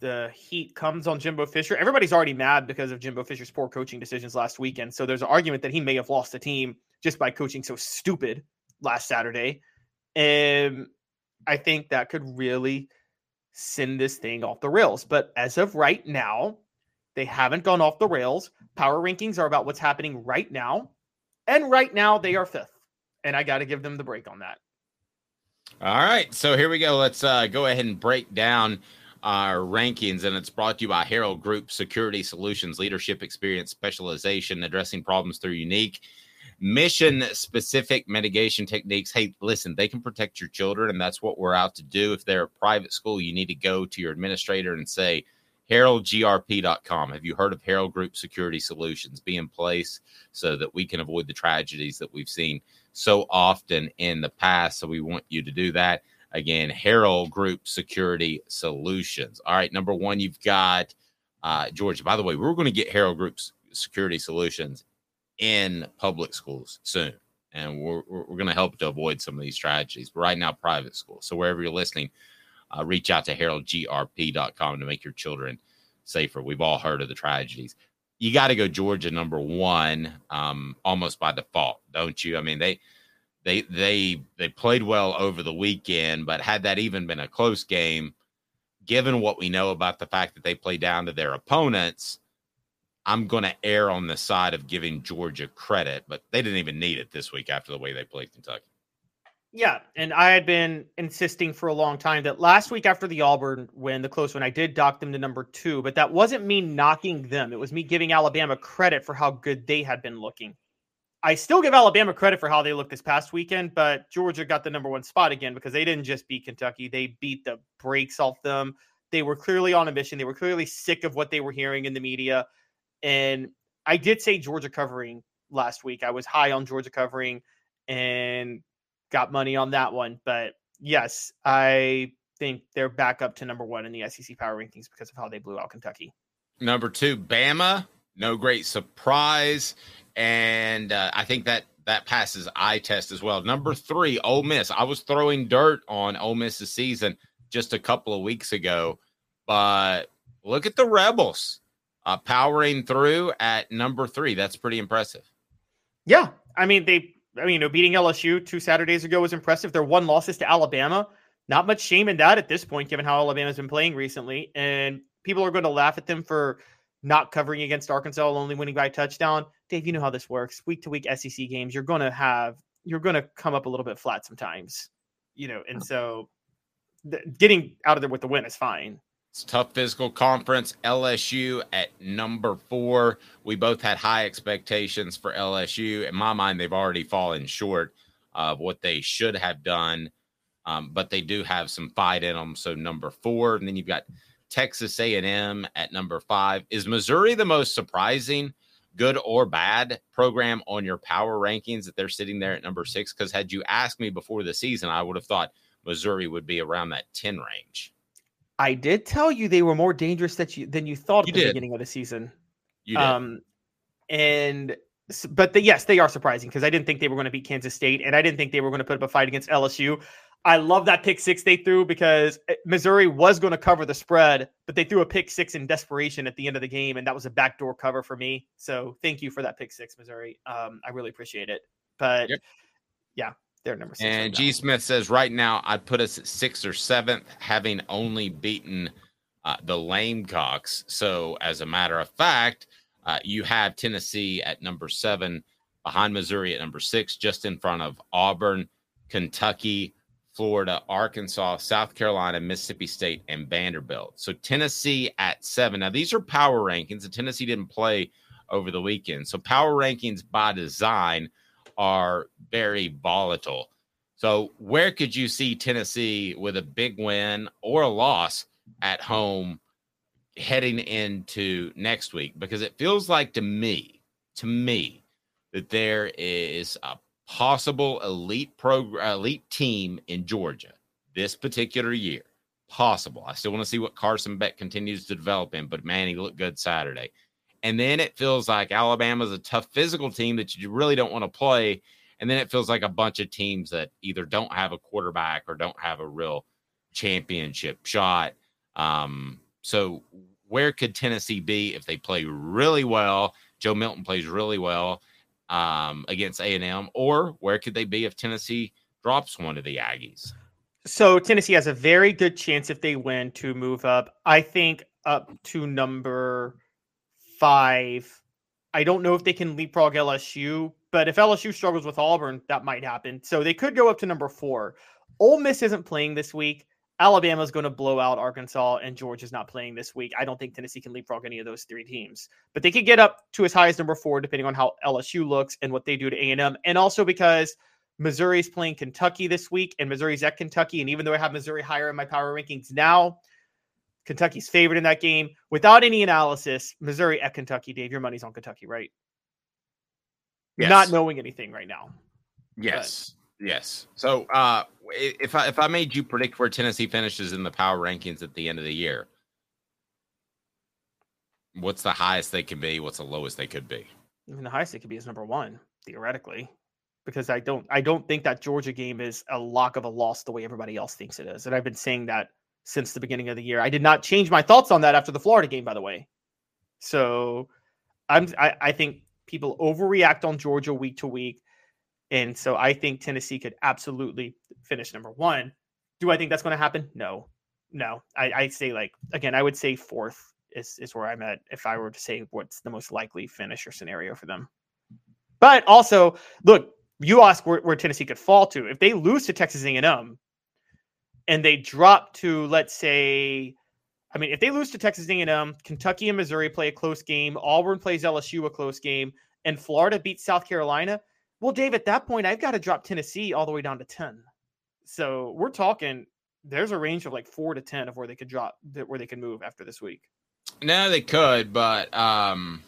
The heat comes on Jimbo Fisher. Everybody's already mad because of Jimbo Fisher's poor coaching decisions last weekend. So there's an argument that he may have lost the team just by coaching so stupid last Saturday. And I think that could really send this thing off the rails. But as of right now, they haven't gone off the rails. Power rankings are about what's happening right now. And right now, they are fifth. And I got to give them the break on that. All right, so here we go. Let's uh, go ahead and break down our rankings, and it's brought to you by Harold Group Security Solutions, leadership, experience, specialization, addressing problems through unique mission-specific mitigation techniques. Hey, listen, they can protect your children, and that's what we're out to do. If they're a private school, you need to go to your administrator and say, Harold G R P dot com. Have you heard of Harold Group Security Solutions? Be in place so that we can avoid the tragedies that we've seen so often in the past. So we want you to do that. Again, Harold Group Security Solutions. All right, number one, you've got uh, Georgia. By the way, we're going to get Harold Group Security Solutions in public schools soon, and we're, we're going to help to avoid some of these tragedies. But right now, private schools. So wherever you're listening, uh, reach out to Harold G R P dot com to make your children safer. We've all heard of the tragedies. You got to go Georgia number one, um, almost by default, don't you? I mean, they they they they played well over the weekend, but had that even been a close game, given what we know about the fact that they play down to their opponents, I'm going to err on the side of giving Georgia credit, but they didn't even need it this week after the way they played Kentucky. Yeah, and I had been insisting for a long time that last week after the Auburn win, the close one, I did dock them to number two, but that wasn't me knocking them. It was me giving Alabama credit for how good they had been looking. I still give Alabama credit for how they looked this past weekend, but Georgia got the number one spot again because they didn't just beat Kentucky. They beat the brakes off them. They were clearly on a mission. They were clearly sick of what they were hearing in the media. And I did say Georgia covering last week. I was high on Georgia covering and got money on that one. But yes, I think they're back up to number one in the S E C power rankings because of how they blew out Kentucky. Number two, Bama. No great surprise. And uh, I think that that passes eye test as well. Number three, Ole Miss. I was throwing dirt on Ole Miss's season just a couple of weeks ago. But look at the Rebels uh, powering through at number three. That's pretty impressive. Yeah. I mean, they. I mean, you know, beating L S U two Saturdays ago was impressive. Their one loss is to Alabama. Not much shame in that at this point, given how Alabama's been playing recently. And people are going to laugh at them for not covering against Arkansas, only winning by a touchdown. Dave, you know how this works. Week to week S E C games, you're going to have, you're going to come up a little bit flat sometimes, you know. And so th- getting out of there with the win is fine. It's tough physical conference. L S U at number four. We both had high expectations for L S U. In my mind, they've already fallen short of what they should have done, um, but they do have some fight in them. So number four, and then you've got Texas A and M at number five. Is Missouri the most surprising, good or bad, program on your power rankings that they're sitting there at number six? Because had you asked me before the season, I would have thought Missouri would be around that ten range. I did tell you they were more dangerous that you, than you thought at you the did. beginning of the season. You did. Um, and, but the, yes, they are surprising because I didn't think they were going to beat Kansas State, and I didn't think they were going to put up a fight against L S U. I love that pick six they threw because Missouri was going to cover the spread, but they threw a pick six in desperation at the end of the game, and that was a backdoor cover for me. So thank you for that pick six, Missouri. Um, I really appreciate it. But, yep. yeah. They're number six. And G. Smith says, right now, I'd put us at sixth or seventh, having only beaten uh, the Gamecocks. So, as a matter of fact, uh, you have Tennessee at number seven, behind Missouri at number six, just in front of Auburn, Kentucky, Florida, Arkansas, South Carolina, Mississippi State, and Vanderbilt. So, Tennessee at seven. Now, these are power rankings, and Tennessee didn't play over the weekend. So, power rankings by design are very volatile. So where could you see Tennessee with a big win or a loss at home heading into next week? Because it feels like to me, to me, that there is a possible elite program, elite team in Georgia this particular year. Possible. I still want to see what Carson Beck continues to develop in, but man, he looked good Saturday. And then it feels like Alabama's a tough physical team that you really don't want to play. And then it feels like a bunch of teams that either don't have a quarterback or don't have a real championship shot. Um, so where could Tennessee be if they play really well? Joe Milton plays really well um, against A and M, or where could they be if Tennessee drops one to the Aggies? So Tennessee has a very good chance if they win to move up. I think up to number five. I don't know if they can leapfrog L S U, but if L S U struggles with Auburn, that might happen. So they could go up to number four. Ole Miss isn't playing this week. Alabama's going to blow out Arkansas, and Georgia's not playing this week. I don't think Tennessee can leapfrog any of those three teams. But they could get up to as high as number four, depending on how L S U looks and what they do to A and M. And also because Missouri's playing Kentucky this week, and Missouri's at Kentucky. And even though I have Missouri higher in my power rankings now, Kentucky's favored in that game. Without any analysis, Missouri at Kentucky. Dave, your money's on Kentucky, right? Yes. Not knowing anything right now. Yes. But. Yes. So uh, if I if I made you predict where Tennessee finishes in the power rankings at the end of the year, what's the highest they can be? What's the lowest they could be? I mean, the highest they could be is number one, theoretically. Because I don't I don't think that Georgia game is a lock of a loss the way everybody else thinks it is. And I've been saying that since the beginning of the year. I did not change my thoughts on that after the Florida game, by the way. So I'm I, I think people overreact on Georgia week to week. And so I think Tennessee could absolutely finish number one. Do I think that's going to happen? No. No. I, I'd say like, again, I would say fourth is, is where I'm at if I were to say what's the most likely finish or scenario for them. But also, look, you ask where, where Tennessee could fall to. If they lose to Texas A and M and they drop to, let's say, I mean, if they lose to Texas A and M, Kentucky and Missouri play a close game, Auburn plays L S U a close game, and Florida beats South Carolina, well, Dave, at that point, I've got to drop Tennessee all the way down to ten. So we're talking, there's a range of like four to ten of where they could drop, where they could move after this week. No, they could, but um,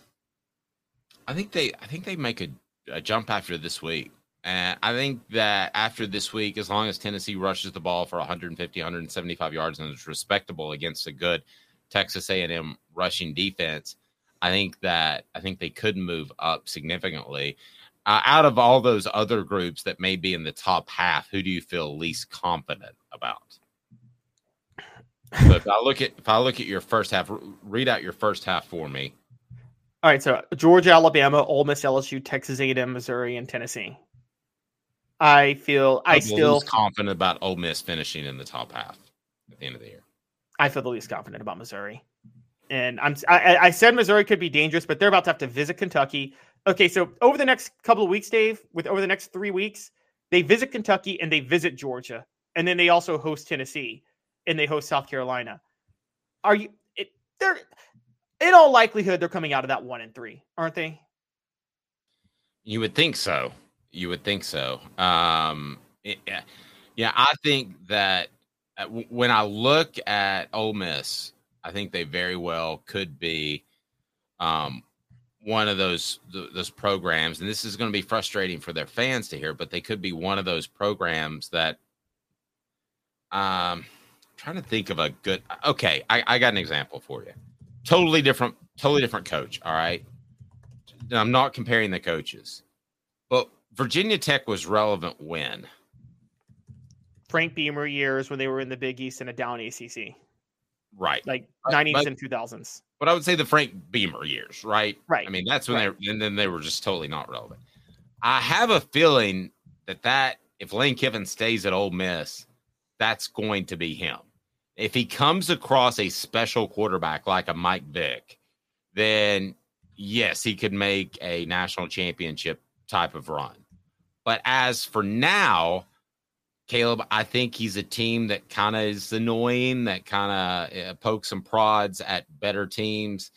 I think they, I think they make a, a jump after this week. And I think that after this week, as long as Tennessee rushes the ball for one fifty, one seventy-five yards and is respectable against a good Texas A and M rushing defense, I think that I think they could move up significantly. Uh, out of all those other groups that may be in the top half, who do you feel least confident about? So if I look at if I look at your first half, read out your first half for me. All right, so Georgia, Alabama, Ole Miss, L S U, Texas A and M, Missouri, and Tennessee. I feel I still least confident about Ole Miss finishing in the top half at the end of the year. I feel the least confident about Missouri, and I'm I, I said Missouri could be dangerous, but they're about to have to visit Kentucky. Okay, so over the next couple of weeks, Dave, with over the next three weeks, they visit Kentucky and they visit Georgia, and then they also host Tennessee and they host South Carolina. Are you? It, they're in all likelihood they're coming out of that one and three, aren't they? You would think so. You would think so. Um, it, yeah, I think that when I look at Ole Miss, I think they very well could be um, one of those th- those programs, and this is going to be frustrating for their fans to hear, but they could be one of those programs that um, I'm trying to think of a good – okay, I, I got an example for you. Totally different, totally different coach, all right? I'm not comparing the coaches, but – Virginia Tech was relevant when? Frank Beamer years when they were in the Big East and a down A C C. Right. Like nineties but, and two thousands. But I would say the Frank Beamer years, right? Right. I mean, that's when right. they and then they were just totally not relevant. I have a feeling that that if Lane Kiffin stays at Ole Miss, that's going to be him. If he comes across a special quarterback like a Mike Vick, then yes, he could make a national championship type of run. But as for now, Caleb, I think he's a team that kind of is annoying, that kind of uh, pokes and prods at better teams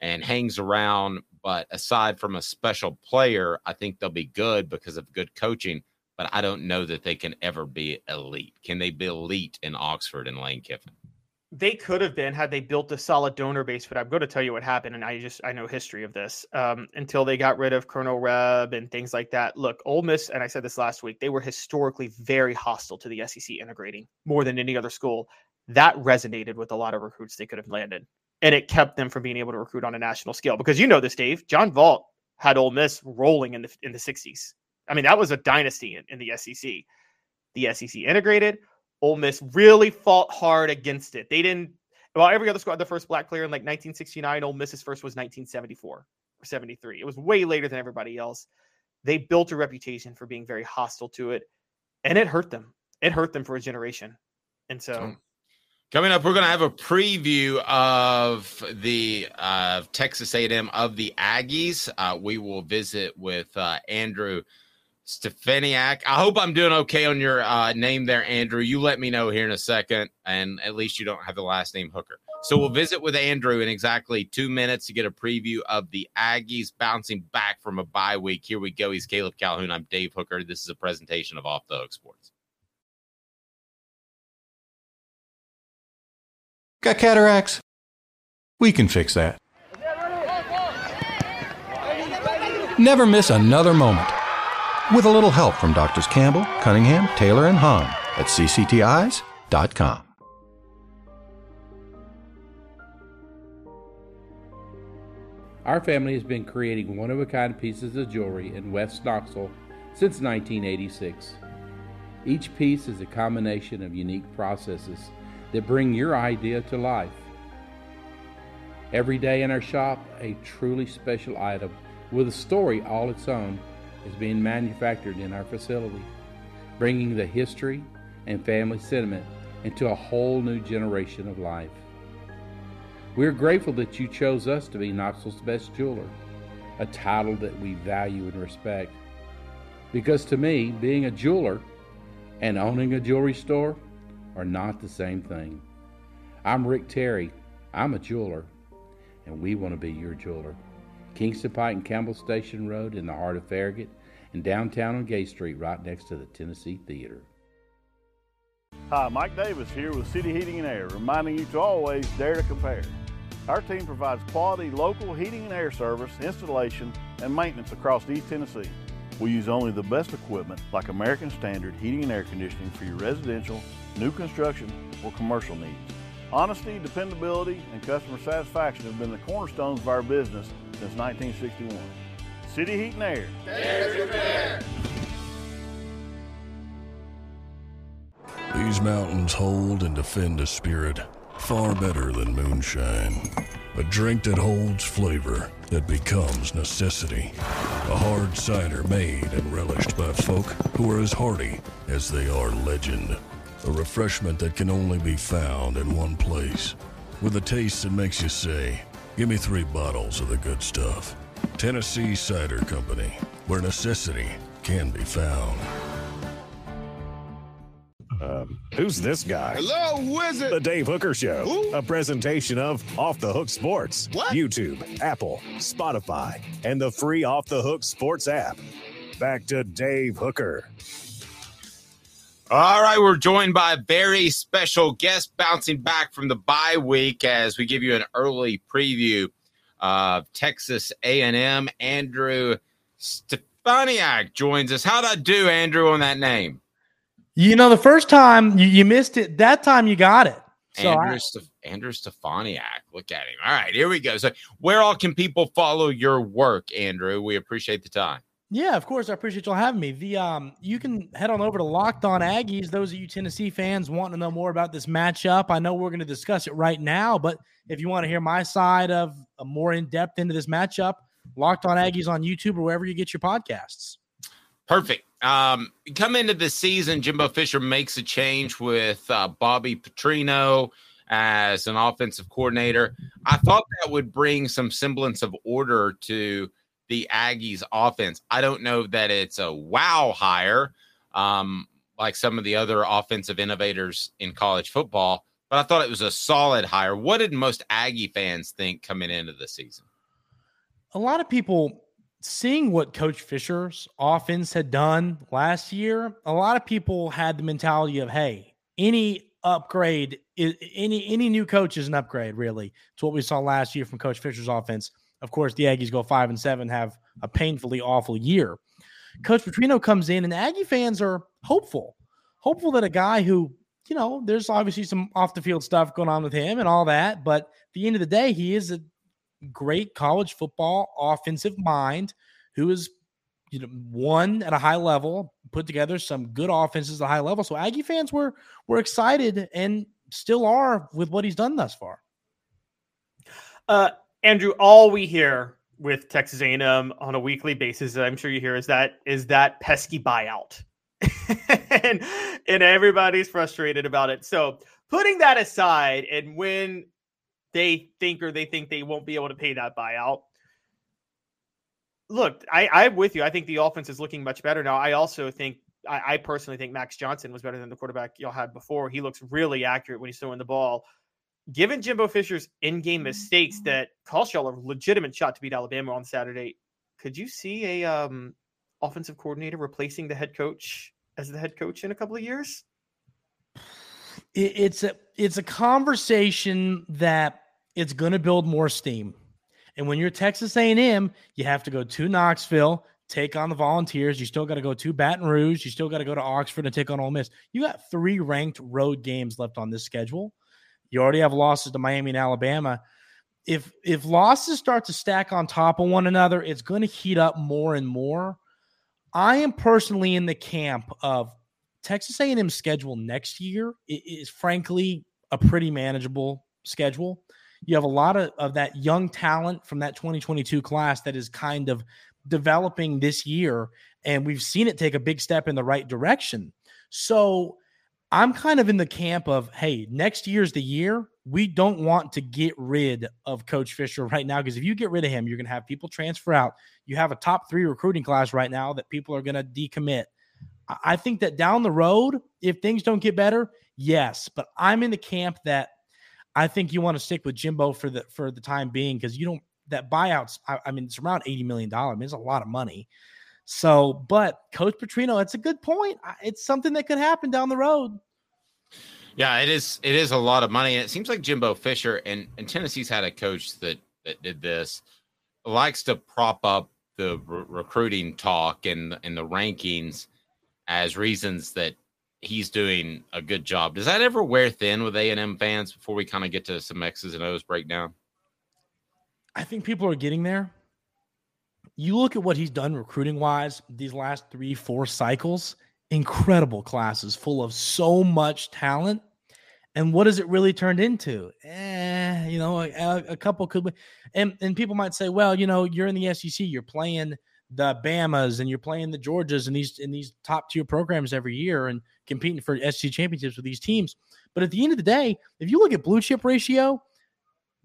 and hangs around. But aside from a special player, I think they'll be good because of good coaching. But I don't know that they can ever be elite. Can they be elite in Oxford and Lane Kiffin? they could have been had they built a solid donor base, but I'm going to tell you what happened. And I just, I know history of this um, until they got rid of Colonel Reb and things like that. Look, Ole Miss, and I said this last week, they were historically very hostile to the S E C integrating more than any other school. That resonated with a lot of recruits they could have landed. And it kept them from being able to recruit on a national scale, because you know this, Dave, John Vaught had Ole Miss rolling in the, in the sixties. I mean, that was a dynasty in, in the S E C. The S E C integrated. Ole Miss really fought hard against it. They didn't, well, every other squad, the first black player in like nineteen sixty-nine, Ole Miss's first was nineteen seventy-four or seventy-three. It was way later than everybody else. They built a reputation for being very hostile to it, and it hurt them. It hurt them for a generation. And so... Mm. Coming up, we're going to have a preview of the uh, Texas A and M of the Aggies. Uh, we will visit with uh, Andrew Stefaniak. I hope I'm doing okay on your uh, name there, Andrew. You let me know here in a second, and at least you don't have the last name Hooker. So we'll visit with Andrew in exactly two minutes to get a preview of the Aggies bouncing back from a bye week. Here we go. He's Caleb Calhoun. I'm Dave Hooker. This is a presentation of Off the Hook Sports. Got cataracts? We can fix that. Never miss another moment. With a little help from Doctors Campbell, Cunningham, Taylor, and Hahn at C C T eyes dot com. Our family has been creating one-of-a-kind pieces of jewelry in West Knoxville since nineteen eighty-six. Each piece is a combination of unique processes that bring your idea to life. Every day in our shop, a truly special item with a story all its own is being manufactured in our facility, bringing the history and family sentiment into a whole new generation of life. We're grateful that you chose us to be Knoxville's best jeweler, a title that we value and respect. Because to me, being a jeweler and owning a jewelry store are not the same thing. I'm Rick Terry. I'm a jeweler, and we want to be your jeweler. Kingston Pike and Campbell Station Road in the heart of Farragut, and downtown on Gay Street, right next to the Tennessee Theater. Hi, Mike Davis here with City Heating and Air, reminding you to always dare to compare. Our team provides quality local heating and air service, installation, and maintenance across East Tennessee. We use only the best equipment like American Standard Heating and Air Conditioning for your residential, new construction, or commercial needs. Honesty, dependability, and customer satisfaction have been the cornerstones of our business since nineteen sixty-one. City Heat and Air. There's your fair. These mountains hold and defend a spirit far better than moonshine. A drink that holds flavor that becomes necessity. A hard cider made and relished by folk who are as hearty as they are legend. A refreshment that can only be found in one place. With a taste that makes you say, give me three bottles of the good stuff. Tennessee Cider Company, where necessity can be found. Um, who's this guy? Hello, wizard! The Dave Hooker Show. Ooh. A presentation of Off the Hook Sports. What? YouTube, Apple, Spotify, and the free Off the Hook Sports app. Back to Dave Hooker. All right, we're joined by a very special guest bouncing back from the bye week as we give you an early preview of Texas A and M. Andrew Stefaniak joins us. How'd I do, Andrew, on that name? You know, the first time you, you missed it, that time you got it. So Andrew, I, Stef- Andrew Stefaniak, look at him. All right, here we go. So where all can people follow your work, Andrew? We appreciate the time. Yeah, of course. I appreciate y'all having me. The um, you can head on over to Locked on Aggies. Those of you Tennessee fans wanting to know more about this matchup, I know we're going to discuss it right now, but if you want to hear my side of a more in-depth into this matchup, Locked on Aggies on YouTube or wherever you get your podcasts. Perfect. Um, come into the season, Jimbo Fisher makes a change with uh, Bobby Petrino as an offensive coordinator. I thought that would bring some semblance of order to the Aggies offense. I don't know that it's a wow hire um, like some of the other offensive innovators in college football, but I thought it was a solid hire. What did most Aggie fans think coming into the season? A lot of people seeing what Coach Fisher's offense had done last year, a lot of people had the mentality of, hey, any upgrade. Any any new coach is an upgrade, really. It's what we saw last year from Coach Fisher's offense. Of course, the Aggies go five and seven, have a painfully awful year. Coach Petrino comes in, and Aggie fans are hopeful, hopeful that a guy who, you know, there's obviously some off-the-field stuff going on with him and all that, but at the end of the day, he is a great college football offensive mind who is, you know, won at a high level, put together some good offenses at a high level. So Aggie fans were were excited and still are with what he's done thus far. Uh, Andrew, all we hear with Texas A and M on a weekly basis, I'm sure you hear, is that is that pesky buyout. and, and everybody's frustrated about it. So putting that aside, and when they think or they think they won't be able to pay that buyout, look, I, I'm with you. I think the offense is looking much better now. I also think, I, I personally think Max Johnson was better than the quarterback y'all had before. He looks really accurate when he's throwing the ball. Given Jimbo Fisher's in-game mistakes that cost y'all a legitimate shot to beat Alabama on Saturday, could you see a um, offensive coordinator replacing the head coach as the head coach in a couple of years? It's a it's a conversation that it's going to build more steam. And when you're Texas A and M, you have to go to Knoxville, take on the Volunteers. You still got to go to Baton Rouge. You still got to go to Oxford and take on Ole Miss. You got three ranked road games left on this schedule. You already have losses to Miami and Alabama. If if losses start to stack on top of one another, it's going to heat up more and more. I am personally in the camp of Texas A and M's schedule next year is frankly a pretty manageable schedule. You have a lot of, of that young talent from that twenty twenty-two class that is kind of developing this year, and we've seen it take a big step in the right direction. So I'm kind of in the camp of, hey, next year's the year. We don't want to get rid of Coach Fisher right now, because if you get rid of him, you're going to have people transfer out. You have a top three recruiting class right now that people are going to decommit. I think that down the road, if things don't get better, yes, but I'm in the camp that I think you want to stick with Jimbo for the for the time being, because you don't that buyouts. I, I mean, it's around eighty million dollars. I mean, it's a lot of money. So, but Coach Petrino, it's a good point. It's something that could happen down the road. Yeah, it is. It is a lot of money, and it seems like Jimbo Fisher and, and Tennessee's had a coach that that did this, likes to prop up the re- recruiting talk and and the rankings as reasons that he's doing a good job. Does that ever wear thin with A and M fans before we kind of get to some X's and O's breakdown? I think people are getting there. You look at what he's done recruiting-wise these last three, four cycles, incredible classes full of so much talent. And what has it really turned into? Eh, you know, a, a couple could be. And, and people might say, well, you know, you're in the S E C, you're playing the Bamas and you're playing the Georgias and these in these top tier programs every year and competing for S E C championships with these teams. But at the end of the day, if you look at blue chip ratio,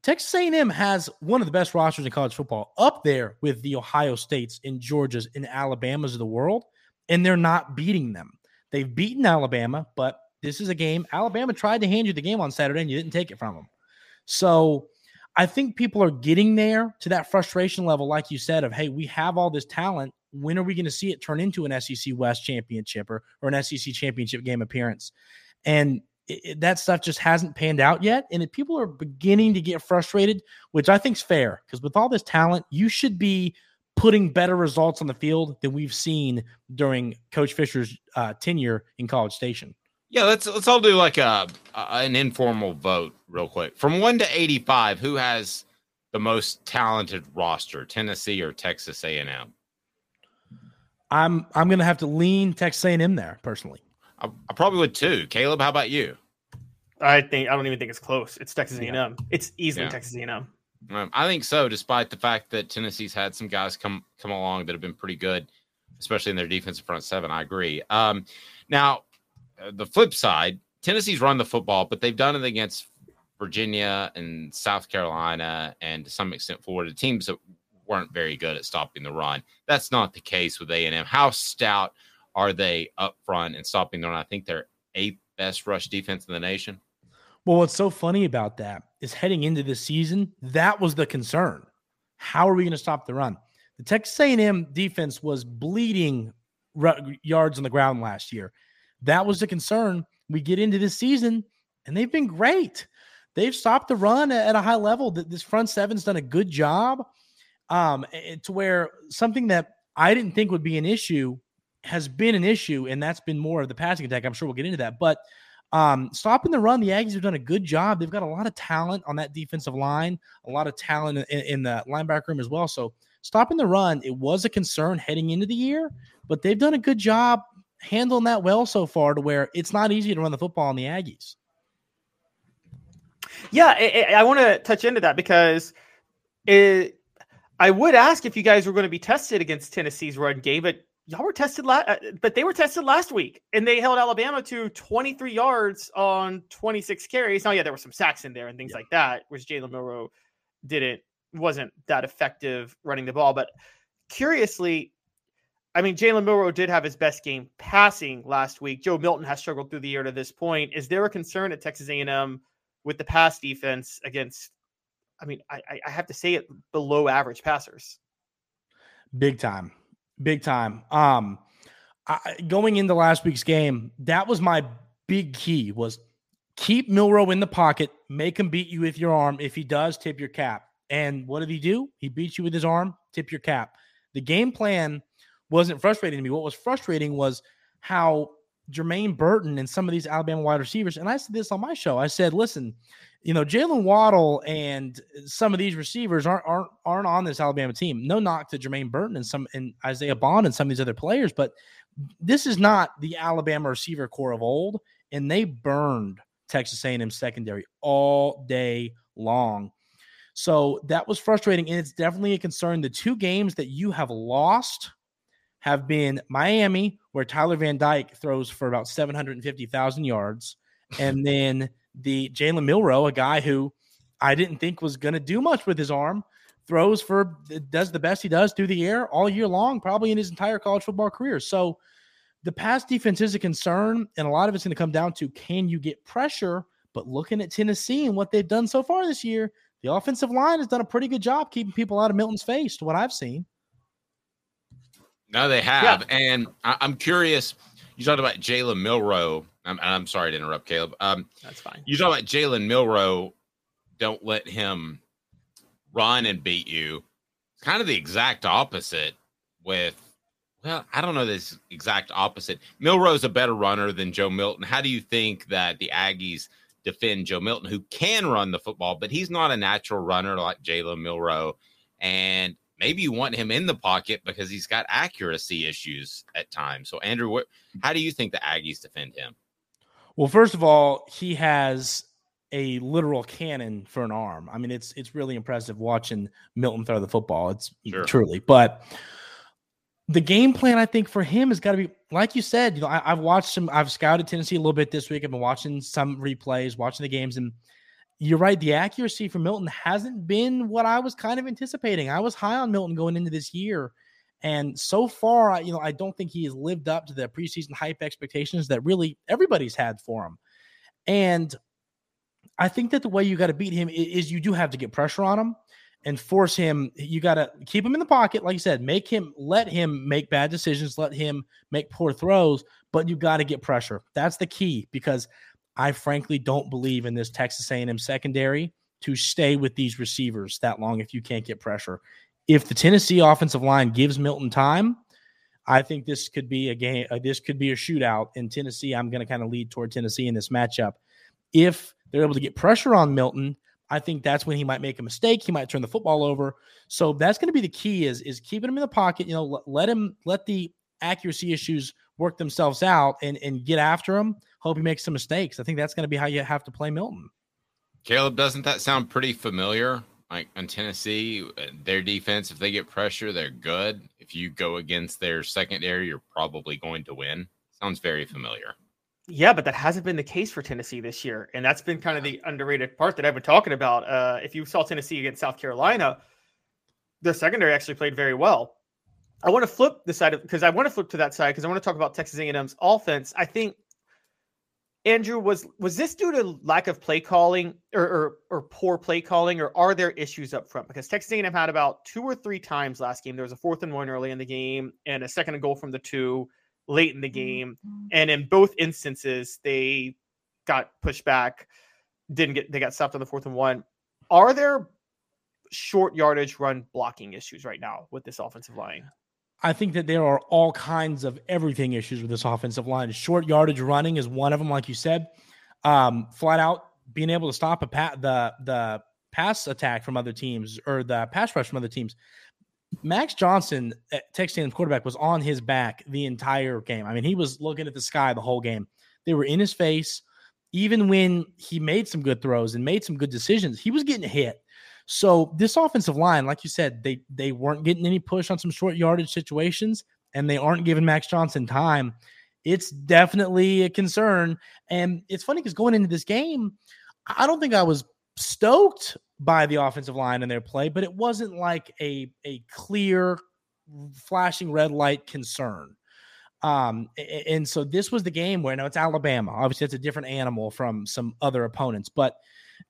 Texas A and M has one of the best rosters in college football, up there with the Ohio States and Georgias and Alabamas of the world, and they're not beating them. They've beaten Alabama, but this is a game. Alabama tried to hand you the game on Saturday and you didn't take it from them. So I think people are getting there to that frustration level, like you said, of, hey, we have all this talent. When are we going to see it turn into an S E C West championship or, or an S E C championship game appearance? And it, it, that stuff just hasn't panned out yet. And if people are beginning to get frustrated, which I think is fair, because with all this talent, you should be putting better results on the field than we've seen during Coach Fisher's uh, tenure in College Station. Yeah, let's let's all do like a, a an informal vote real quick. From one to eighty-five, who has the most talented roster, Tennessee or Texas A and M? I'm I'm gonna have to lean Texas A and M there personally. I, I probably would too. Caleb, how about you? I think I don't even think it's close. It's Texas A and M. Yeah. It's easily yeah. Texas A and M. Um, I think so, despite the fact that Tennessee's had some guys come come along that have been pretty good, especially in their defensive front seven. I agree. Um, now. The flip side, Tennessee's run the football, but they've done it against Virginia and South Carolina and to some extent Florida, teams that weren't very good at stopping the run. That's not the case with A and M. How stout are they up front and stopping the run? I think they're eighth best rush defense in the nation. Well, what's so funny about that is heading into this season, that was the concern. How are we going to stop the run? The Texas A and M defense was bleeding yards on the ground last year. That was the concern. We get into this season, and they've been great. They've stopped the run at a high level. This front seven's done a good job um, to where something that I didn't think would be an issue has been an issue, and that's been more of the passing attack. I'm sure we'll get into that. But um, stopping the run, the Aggies have done a good job. They've got a lot of talent on that defensive line, a lot of talent in, in the linebacker room as well. So stopping the run, it was a concern heading into the year, but they've done a good job handling that well so far to where it's not easy to run the football on the Aggies. Yeah, it, it, I want to touch into that because it, I would ask if you guys were going to be tested against Tennessee's run game, but y'all were tested la- but they were tested last week, and they held Alabama to twenty-three yards on twenty-six carries. Now, yeah, there were some sacks in there and things yeah. like that, which Jalen Milroe didn't wasn't that effective running the ball. But curiously, I mean, Jalen Milroe did have his best game passing last week. Joe Milton has struggled through the year to this point. Is there a concern at Texas A and M with the pass defense against, I mean, I, I have to say it, below average passers? Big time, big time. Um, I, going into last week's game, that was my big key, was keep Milroe in the pocket, make him beat you with your arm. If he does, tip your cap. And what did he do? He beat you with his arm, tip your cap. The game plan wasn't frustrating to me. What was frustrating was how Jermaine Burton and some of these Alabama wide receivers, and I said this on my show, I said, listen, you know, Jalen Waddle and some of these receivers aren't, aren't, aren't on this Alabama team. No knock to Jermaine Burton and some, and Isaiah Bond and some of these other players, but this is not the Alabama receiver core of old, and they burned Texas A and M secondary all day long. So that was frustrating, and it's definitely a concern. The two games that you have lost have been Miami, where Tyler Van Dyke throws for about seven hundred fifty thousand yards, and then the Jalen Milroe, a guy who I didn't think was going to do much with his arm, throws for, does the best he does through the air all year long, probably in his entire college football career. So the pass defense is a concern, and a lot of it's going to come down to, can you get pressure? But looking at Tennessee and what they've done so far this year, the offensive line has done a pretty good job keeping people out of Milton's face, to what I've seen. No, they have. Yeah. And I, I'm curious, you talked about Jalen Milroe. I'm, I'm sorry to interrupt, Caleb. Um, That's fine. You talked about Jalen Milroe, don't let him run and beat you. It's kind of the exact opposite with, well, I don't know this exact opposite. Milroe's a better runner than Joe Milton. How do you think that the Aggies defend Joe Milton, who can run the football, but he's not a natural runner like Jalen Milroe? And maybe you want him in the pocket because he's got accuracy issues at times. So, Andrew, what, how do you think the Aggies defend him? Well, first of all, he has a literal cannon for an arm. I mean, it's it's really impressive watching Milton throw the football. It's sure. truly. But the game plan, I think, for him has got to be, like you said, you know, I, I've watched him. I've scouted Tennessee a little bit this week. I've been watching some replays, watching the games, and you're right. The accuracy for Milton hasn't been what I was kind of anticipating. I was high on Milton going into this year, and so far, you know, I don't think he has lived up to the preseason hype expectations that really everybody's had for him. And I think that the way you got to beat him is you do have to get pressure on him and force him. You got to keep him in the pocket, like you said, make him, let him make bad decisions, let him make poor throws, but you got to get pressure. That's the key, because I frankly don't believe in this Texas A and M secondary to stay with these receivers that long if you can't get pressure. If the Tennessee offensive line gives Milton time, I think this could be a game. Uh, this could be a shootout in Tennessee. I'm going to kind of lead toward Tennessee in this matchup. If they're able to get pressure on Milton, I think that's when he might make a mistake. He might turn the football over. So that's going to be the key, is, is keeping him in the pocket. You know, let him, let the accuracy issues work themselves out, and, and get after him. Hope he makes some mistakes. I think that's going to be how you have to play Milton. Caleb, doesn't that sound pretty familiar? Like on Tennessee, their defense, if they get pressure, they're good. If you go against their secondary, you're probably going to win. Sounds very familiar. Yeah, but that hasn't been the case for Tennessee this year. And that's been kind of the underrated part that I've been talking about. Uh, if you saw Tennessee against South Carolina, their secondary actually played very well. I want to flip the side of, because I want to flip to that side, because I want to talk about Texas A and M's offense. I think, Andrew, was was this due to lack of play calling or, or or poor play calling, or are there issues up front? Because Texas A and M had about two or three times last game. There was a fourth and one early in the game and a second and goal from the two late in the game. And in both instances, they got pushed back, didn't get, they got stopped on the fourth and one. Are there short yardage run blocking issues right now with this offensive line? I think that there are all kinds of everything issues with this offensive line. Short yardage running is one of them, like you said. Um, flat out being able to stop a pa- the the pass attack from other teams or the pass rush from other teams. Max Johnson, Texas A and M quarterback, was on his back the entire game. I mean, he was looking at the sky the whole game. They were in his face. Even when he made some good throws and made some good decisions, he was getting hit. So this offensive line, like you said, they they weren't getting any push on some short yardage situations, and they aren't giving Max Johnson time. It's definitely a concern. And it's funny because going into this game, I don't think I was stoked by the offensive line and their play, but it wasn't like a, a clear flashing red light concern. Um, and so this was the game where, now it's Alabama. Obviously, it's a different animal from some other opponents, but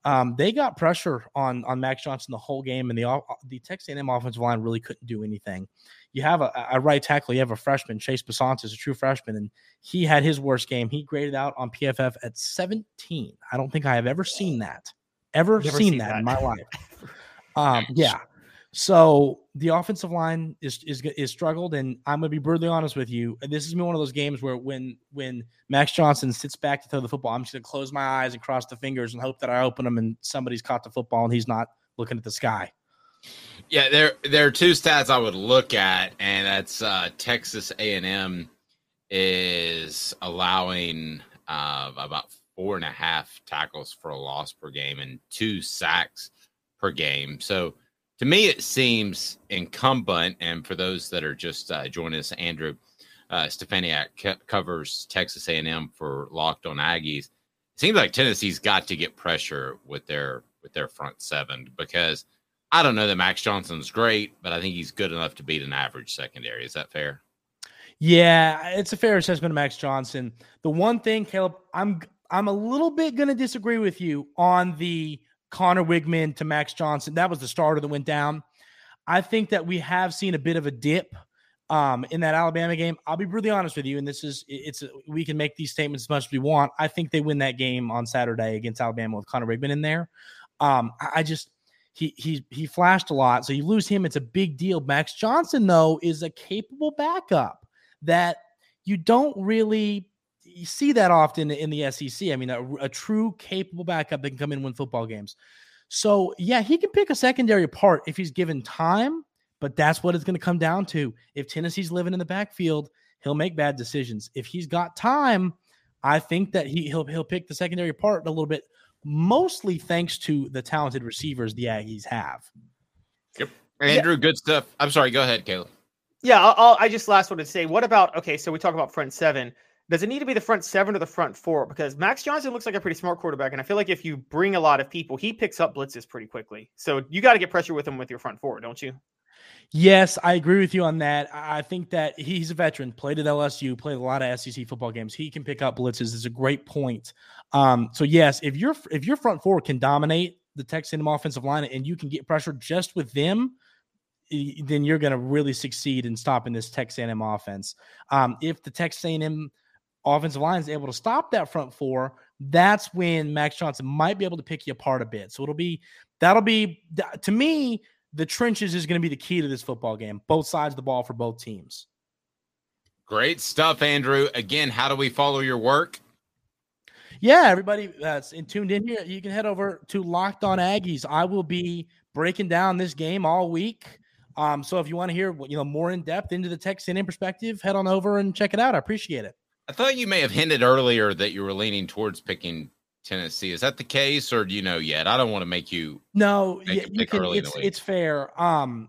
um, they got pressure on, on Max Johnson the whole game, and the, the Texas A and M offensive line really couldn't do anything. You have a, a right tackle, you have a freshman, Chase Besant is a true freshman, and he had his worst game. He graded out on P F F at seventeen. I don't think I have ever seen that, ever seen, seen that, that in my life. Um, yeah. So the offensive line is, is is struggled, and I'm going to be brutally honest with you. This is one of those games where when when Max Johnson sits back to throw the football, I'm just going to close my eyes and cross the fingers and hope that I open them and somebody's caught the football and he's not looking at the sky. Yeah, there there are two stats I would look at, and that's uh, Texas A and M is allowing uh, about four and a half tackles for a loss per game and two sacks per game. So to me, it seems incumbent, and for those that are just uh, joining us, Andrew uh, Stefaniak c- covers Texas A and M for Locked on Aggies. It seems like Tennessee's got to get pressure with their with their front seven, because I don't know that Max Johnson's great, but I think he's good enough to beat an average secondary. Is that fair? Yeah, it's a fair assessment of Max Johnson. The one thing, Caleb, I'm I'm a little bit going to disagree with you on the Connor Wigman to Max Johnson. That was the starter that went down. I think that we have seen a bit of a dip um, in that Alabama game. I'll be brutally honest with you, and this is it's we can make these statements as much as we want. I think they win that game on Saturday against Alabama with Connor Wigman in there. Um, I just he he he flashed a lot, so you lose him. It's a big deal. Max Johnson, though, is a capable backup that you don't really you see that often in the S E C. I mean, a, a true capable backup that can come in and win football games. So, yeah, he can pick a secondary apart if he's given time, but that's what it's going to come down to. If Tennessee's living in the backfield, he'll make bad decisions. If he's got time, I think that he, he'll he'll pick the secondary apart a little bit, mostly thanks to the talented receivers the Aggies have. Yep. Andrew, yeah. Good stuff. I'm sorry. Go ahead, Caleb. Yeah, I'll, I'll, I just last wanted to say, what about, okay, so we talk about front seven. Does it need to be the front seven or the front four? Because Max Johnson looks like a pretty smart quarterback, and I feel like if you bring a lot of people, he picks up blitzes pretty quickly. So you got to get pressure with him with your front four, don't you? Yes, I agree with you on that. I think that he's a veteran, played at L S U, played a lot of S E C football games. He can pick up blitzes. It's a great point. Um, so, yes, if, you're, if your front four can dominate the Texas A and M offensive line and you can get pressure just with them, then you're going to really succeed in stopping this Texas A and M offense. Um, if the Texas A and M offensive line is able to stop that front four, that's when Max Johnson might be able to pick you apart a bit. So it'll be, that'll be, to me, the trenches is going to be the key to this football game, both sides of the ball for both teams. Great stuff, Andrew. Again, how do we follow your work? Yeah, everybody that's tuned in here, you can head over to Locked on Aggies. I will be breaking down this game all week. Um, so if you want to hear, you know, more in depth into the Texas A and M perspective, head on over and check it out. I appreciate it. I thought you may have hinted earlier that you were leaning towards picking Tennessee. Is that the case, or do you know yet? I don't want to make you no. Make yeah, you can, early it's, it's fair. Um,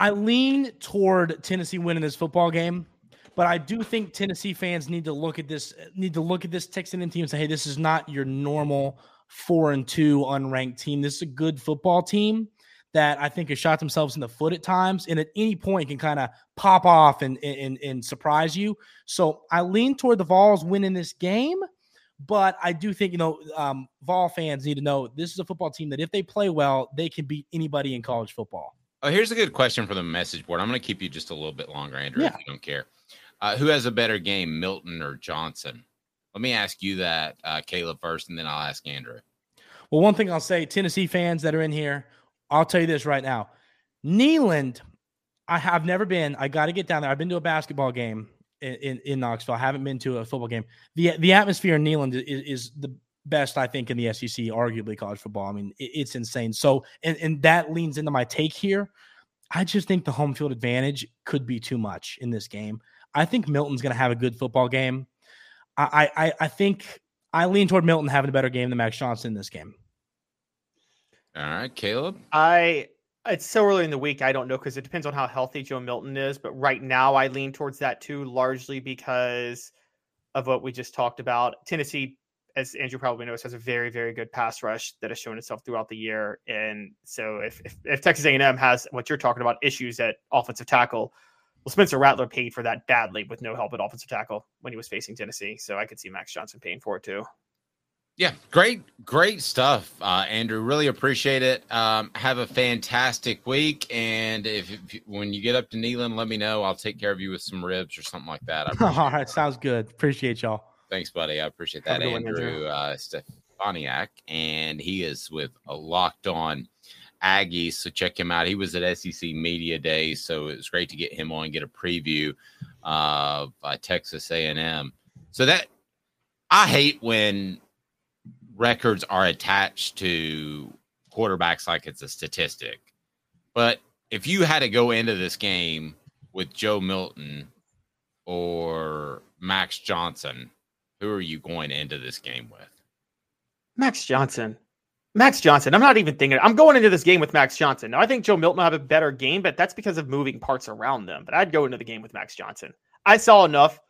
I lean toward Tennessee winning this football game, but I do think Tennessee fans need to look at this. Need to look at this Texas A and M team and say, "Hey, this is not your normal four and two unranked team. This is a good football team that I think has shot themselves in the foot at times, and at any point can kind of pop off and, and, and surprise you." So I lean toward the Vols winning this game, but I do think, you know, um, Vol fans need to know this is a football team that if they play well, they can beat anybody in college football. Oh, here's a good question for the message board. I'm going to keep you just a little bit longer, Andrew, yeah. if you don't care. Uh, who has a better game, Milton or Johnson? Let me ask you that, uh, Caleb, first, and then I'll ask Andrew. Well, one thing I'll say, Tennessee fans that are in here, I'll tell you this right now. Neyland, I have never been. I got to get down there. I've been to a basketball game in, in, in Knoxville. I haven't been to a football game. The The atmosphere in Neyland is, is the best, I think, in the S E C, arguably college football. I mean, it, it's insane. So, and, and that leans into my take here. I just think the home field advantage could be too much in this game. I think Milton's going to have a good football game. I, I I think I lean toward Milton having a better game than Max Johnson in this game. All right, Caleb. I It's so early in the week, I don't know, because it depends on how healthy Joe Milton is. But right now, I lean towards that too, largely because of what we just talked about. Tennessee, as Andrew probably knows, has a very, very good pass rush that has shown itself throughout the year. And so if if, if Texas A and M has what you're talking about, issues at offensive tackle, well, Spencer Rattler paid for that badly with no help at offensive tackle when he was facing Tennessee. So I could see Max Johnson paying for it too. Yeah, great, great stuff, uh, Andrew. Really appreciate it. Um, have a fantastic week, and if, if when you get up to Neyland, let me know. I'll take care of you with some ribs or something like that. All right, sounds good. Appreciate y'all. Thanks, buddy. I appreciate that, Andrew uh, Stefaniak, and he is with Locked On Aggies, so check him out. He was at S E C Media Day, so it was great to get him on, get a preview of uh, Texas A and M. So that I hate when records are attached to quarterbacks like it's a statistic. But if you had to go into this game with Joe Milton or Max Johnson, who are you going into this game with? Max Johnson. Max Johnson. I'm not even thinking. I'm going into this game with Max Johnson. Now, I think Joe Milton will have a better game, but that's because of moving parts around them. But I'd go into the game with Max Johnson. I saw enough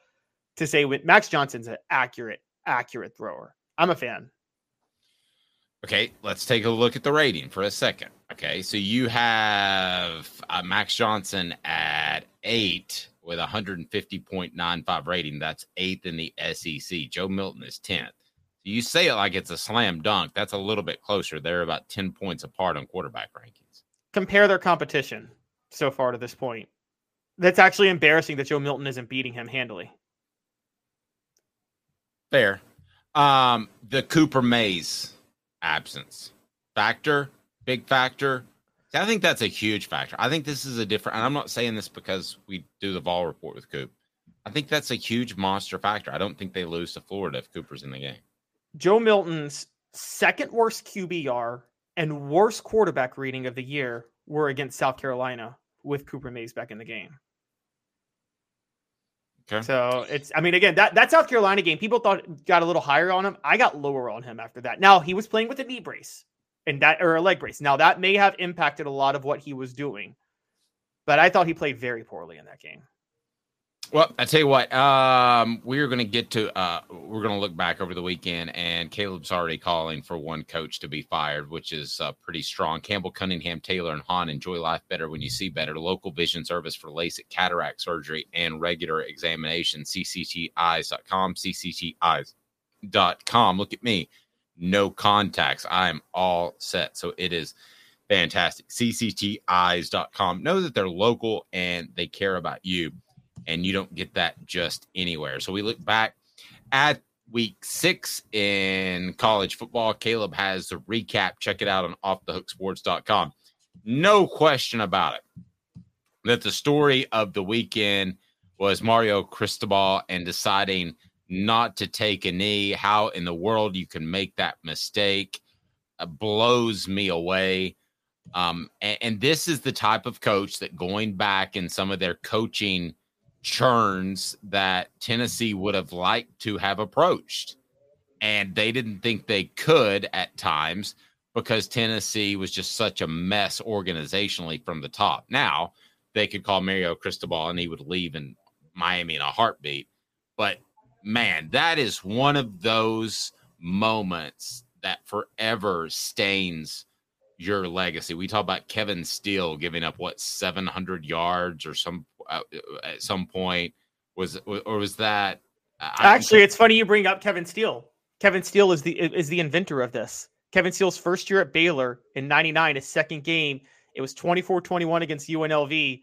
to say when Max Johnson's an accurate, accurate thrower. I'm a fan. Okay, let's take a look at the rating for a second. Okay, so you have uh, Max Johnson at eight with one fifty point nine five rating. That's eighth in the S E C. Joe Milton is tenth. You say it like it's a slam dunk. That's a little bit closer. They're about ten points apart on quarterback rankings. Compare their competition so far to this point. That's actually embarrassing that Joe Milton isn't beating him handily. Fair. Um, the Cooper Mays absence factor, big factor. I think that's a huge factor. I think this is a different, and I'm not saying this because we do the Vol report with Coop. I think that's a huge monster factor. I don't think they lose to Florida if Cooper's in the game. Joe Milton's second worst Q B R and worst quarterback rating of the year were against South Carolina with Cooper Mays back in the game. Okay. So it's, I mean, again, that, that South Carolina game, people thought got a little higher on him. I got lower on him after that. Now he was playing with a knee brace and that, or a leg brace. Now that may have impacted a lot of what he was doing, but I thought he played very poorly in that game. Well, I tell you what, um, we're going to get to, uh, we're going to look back over the weekend, and Caleb's already calling for one coach to be fired, which is uh, pretty strong. Campbell, Cunningham, Taylor, and Hahn. Enjoy life better when you see better. Local vision service for LASIK, cataract surgery, and regular examination. C C T eyes dot com, C C T eyes dot com. Look at me. No contacts. I am all set. So it is fantastic. C C T eyes dot com. Know that they're local and they care about you. And you don't get that just anywhere. So we look back at week six in college football. Caleb has the recap. Check it out on off the hook sports dot com. No question about it that the story of the weekend was Mario Cristobal and deciding not to take a knee. How in the world you can make that mistake uh, blows me away. Um, and, and this is the type of coach that going back in some of their coaching churns that Tennessee would have liked to have approached, and they didn't think they could at times because Tennessee was just such a mess organizationally from the top. Now they could call Mario Cristobal and he would leave in Miami in a heartbeat, but man, that is one of those moments that forever stains your legacy. We talk about Kevin Steele giving up what seven hundred yards or some Uh, at some point was, or was that uh, actually, I, it's funny you bring up Kevin Steele. Kevin Steele is the, is the inventor of this. Kevin Steele's first year at Baylor in ninety-nine, his second game, it was twenty-four twenty-one against U N L V.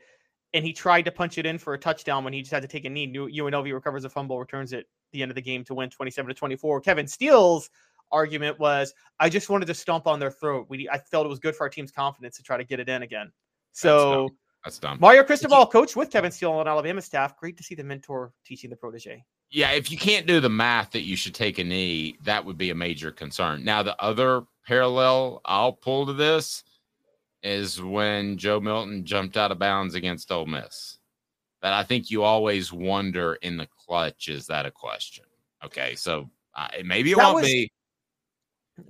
and he tried to punch it in for a touchdown when he just had to take a knee. U N L V recovers a fumble, returns it at the end of the game to win twenty-seven to twenty-four. Kevin Steele's argument was, I just wanted to stomp on their throat. We, I felt it was good for our team's confidence to try to get it in again. So that's dumb. That's dumb. Mario Cristobal, coach with Kevin Steele on Alabama staff. Great to see the mentor teaching the protege. Yeah, if you can't do the math that you should take a knee, that would be a major concern. Now, the other parallel I'll pull to this is when Joe Milton jumped out of bounds against Ole Miss. But I think you always wonder in the clutch, is that a question? Okay, so uh, maybe it that won't was, be.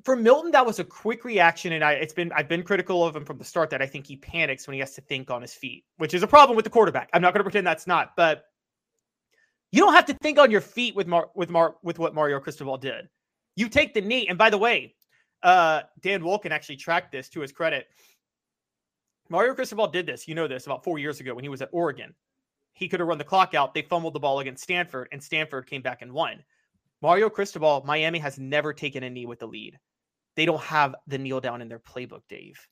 For Milton, that was a quick reaction, and I, it's been I've been critical of him from the start that I think he panics when he has to think on his feet, which is a problem with the quarterback. I'm not going to pretend that's not, but you don't have to think on your feet with Mar- with Mar- with what Mario Cristobal did. You take the knee, and by the way, uh, Dan Wolken actually tracked this to his credit. Mario Cristobal did this, you know this, about four years ago when he was at Oregon. He could have run the clock out. They fumbled the ball against Stanford, and Stanford came back and won. Mario Cristobal, Miami has never taken a knee with the lead. They don't have the kneel down in their playbook, Dave.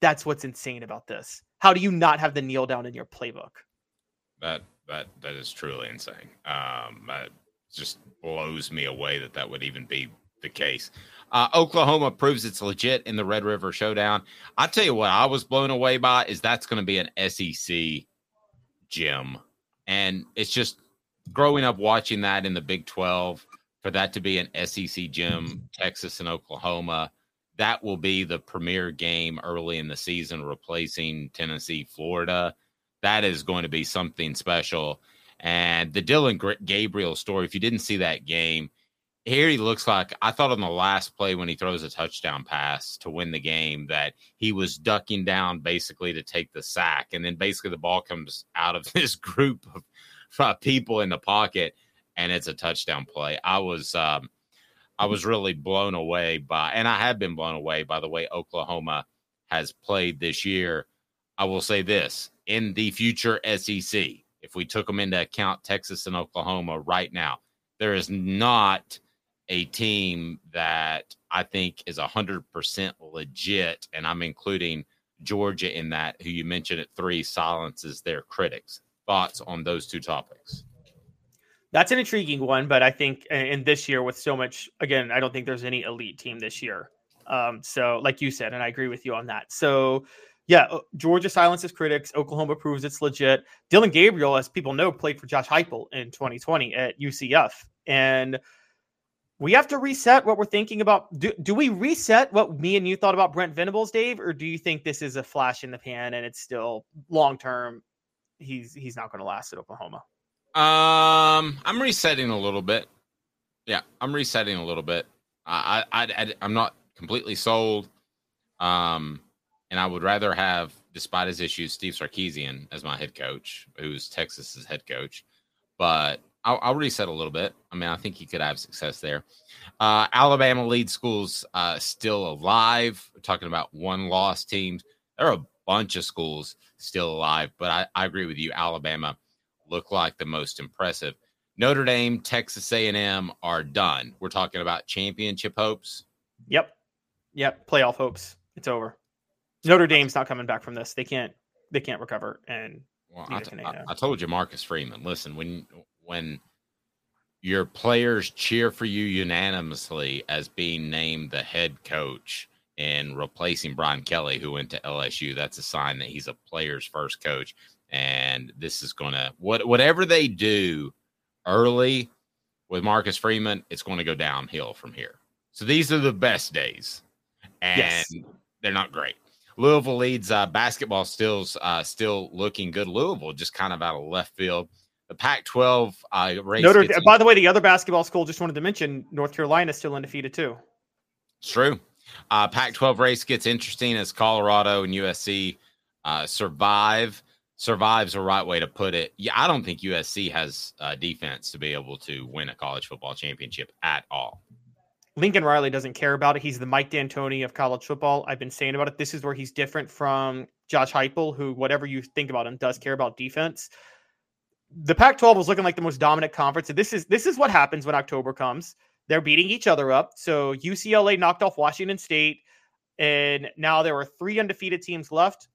That's what's insane about this. How do you not have the kneel down in your playbook? That that that is truly insane. Um, it just blows me away that that would even be the case. Uh, Oklahoma proves it's legit in the Red River Showdown. I tell you what I was blown away by is that's going to be an S E C gym. And it's just growing up watching that in the Big twelve, for that to be an S E C gym, Texas and Oklahoma, that will be the premier game early in the season, replacing Tennessee, Florida. That is going to be something special. And the Dylan Gabriel story, if you didn't see that game, here he looks like, I thought on the last play when he throws a touchdown pass to win the game that he was ducking down basically to take the sack. And then basically the ball comes out of this group of uh, people in the pocket, and it's a touchdown play. I was um, I was really blown away by, and I have been blown away by the way Oklahoma has played this year. I will say this, in the future S E C, if we took them into account, Texas and Oklahoma right now, there is not a team that I think is one hundred percent legit, and I'm including Georgia in that, who you mentioned at three silences their critics. Thoughts on those two topics? That's an intriguing one, but I think in this year with so much, again, I don't think there's any elite team this year. Um, so like you said, and I agree with you on that. So yeah, Georgia silences critics. Oklahoma proves it's legit. Dylan Gabriel, as people know, played for Josh Heupel in twenty twenty at U C F. And we have to reset what we're thinking about. Do, do we reset what me and you thought about Brent Venables, Dave? Or do you think this is a flash in the pan and it's still long-term? He's he's not going to last at Oklahoma. Um, I'm resetting a little bit. Yeah, I'm resetting a little bit. I, I, I, I'm not completely sold. Um, and I would rather have, despite his issues, Steve Sarkisian as my head coach, who's Texas's head coach. But I'll, I'll reset a little bit. I mean, I think he could have success there. Uh, Alabama lead schools uh, still alive. We're talking about one-loss teams. There are a bunch of schools still alive, but I, I agree with you. Alabama look like the most impressive. Notre Dame, Texas A and M are done. We're talking about championship hopes. Yep. Yep. Playoff hopes. It's over. Notre Dame's not coming back from this. They can't. They can't recover. And well, I, t- I, I told you, Marcus Freeman. Listen, when when your players cheer for you unanimously as being named the head coach and replacing Brian Kelly, who went to L S U, that's a sign that he's a player's first coach. And this is going to what whatever they do early with Marcus Freeman, it's going to go downhill from here. So these are the best days, and yes, they're not great. Louisville leads uh, basketball stills uh, still looking good. Louisville just kind of out of left field. The Pac twelve uh, race. Notre, by the way, the other basketball school just wanted to mention, North Carolina still undefeated too. It's true. Uh, Pac twelve race gets interesting as Colorado and U S C uh, survive. Survive's the right way to put it. Yeah, I don't think U S C has uh, defense to be able to win a college football championship at all. Lincoln Riley doesn't care about it. He's the Mike D'Antoni of college football. I've been saying about it. This is where he's different from Josh Heupel, who, whatever you think about him, does care about defense. The Pac twelve was looking like the most dominant conference. And this is this is what happens when October comes. They're beating each other up. So U C L A knocked off Washington State, and now there are three undefeated teams left.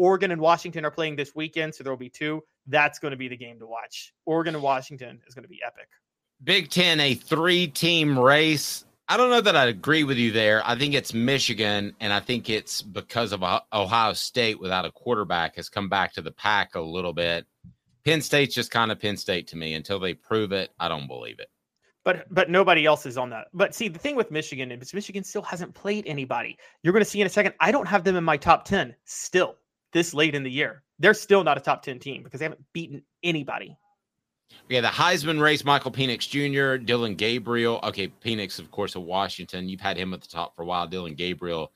Oregon and Washington are playing this weekend, so there will be two. That's going to be the game to watch. Oregon and Washington is going to be epic. Big Ten, a three-team race. I don't know that I agree with you there. I think it's Michigan, and I think it's because of Ohio State without a quarterback has come back to the pack a little bit. Penn State's just kind of Penn State to me. Until they prove it, I don't believe it. But but nobody else is on that. But see, the thing with Michigan is Michigan still hasn't played anybody. You're going to see in a second, I don't have them in my top ten still this late in the year. They're still not a top ten team because they haven't beaten anybody. Yeah, the Heisman race, Michael Penix Junior, Dylan Gabriel. Okay, Penix, of course, of Washington. You've had him at the top for a while. Dylan Gabriel,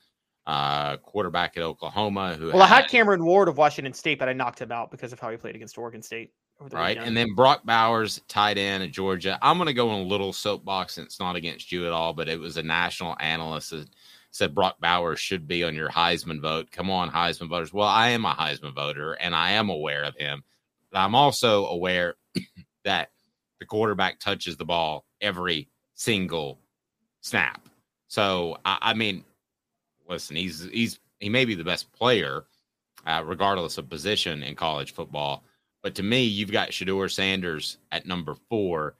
uh, quarterback at Oklahoma. Who well, had, I had Cameron Ward of Washington State, but I knocked him out because of how he played against Oregon State. Right, weekend. And then Brock Bowers, tight end at Georgia. I'm going to go in a little soapbox, and it's not against you at all, but it was a national analyst that said Brock Bowers should be on your Heisman vote. Come on, Heisman voters. Well, I am a Heisman voter, and I am aware of him. But I'm also aware that the quarterback touches the ball every single snap. So, I, I mean, listen, he's he's he may be the best player, uh, regardless of position in college football. But to me, you've got Shedeur Sanders at number four.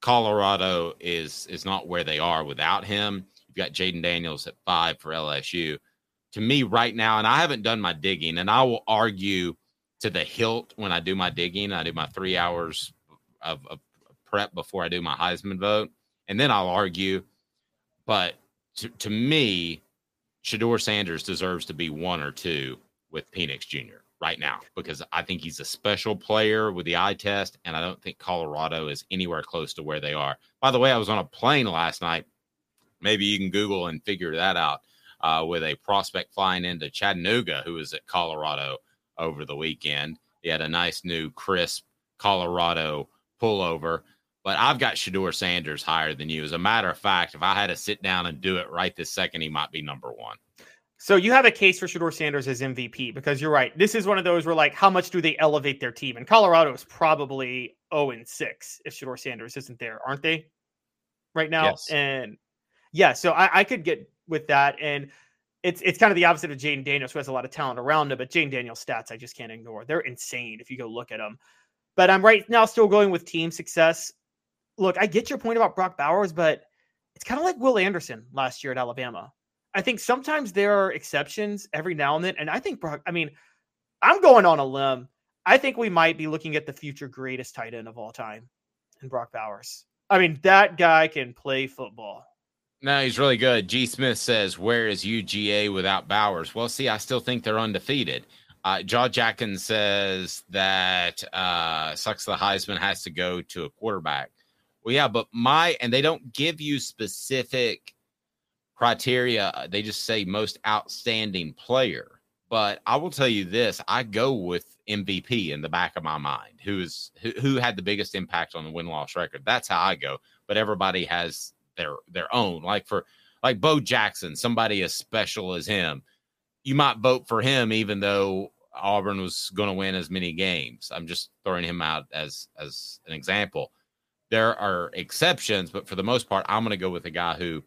Colorado is is not where they are without him. You've got Jaden Daniels at five for L S U. To me right now, and I haven't done my digging, and I will argue to the hilt when I do my digging. I do my three hours of, of prep before I do my Heisman vote, and then I'll argue. But to, to me, Shedeur Sanders deserves to be one or two with Penix Junior right now, because I think he's a special player with the eye test, and I don't think Colorado is anywhere close to where they are. By the way, I was on a plane last night. Maybe you can Google and figure that out uh, with a prospect flying into Chattanooga who was at Colorado over the weekend. He had a nice new crisp Colorado pullover, but I've got Shedeur Sanders higher than you. As a matter of fact, if I had to sit down and do it right this second, he might be number one. So you have a case for Shedeur Sanders as M V P because you're right. This is one of those where, like, how much do they elevate their team? And Colorado is probably oh and six if Shedeur Sanders isn't there, aren't they? Right now? Yes. And, yeah, so I, I could get with that. And it's it's kind of the opposite of Jaden Daniels, who has a lot of talent around him. But Jaden Daniels' stats I just can't ignore. They're insane if you go look at them. But I'm right now still going with team success. Look, I get your point about Brock Bowers, but it's kind of like Will Anderson last year at Alabama. I think sometimes there are exceptions every now and then. And I think, Brock, I mean, I'm going on a limb. I think we might be looking at the future greatest tight end of all time in Brock Bowers. I mean, that guy can play football. No, he's really good. G. Smith says, where is U G A without Bowers? Well, see, I still think they're undefeated. Uh, Jaw Jackins says that uh, sucks the Heisman has to go to a quarterback. Well, yeah, but my, and they don't give you specific criteria, they just say most outstanding player. But I will tell you this, I go with M V P in the back of my mind, who is who, who had the biggest impact on the win-loss record. That's how I go. But everybody has their their own. Like for like Bo Jackson, somebody as special as him, you might vote for him even though Auburn was going to win as many games. I'm just throwing him out as as an example. There are exceptions, but for the most part, I'm going to go with a guy who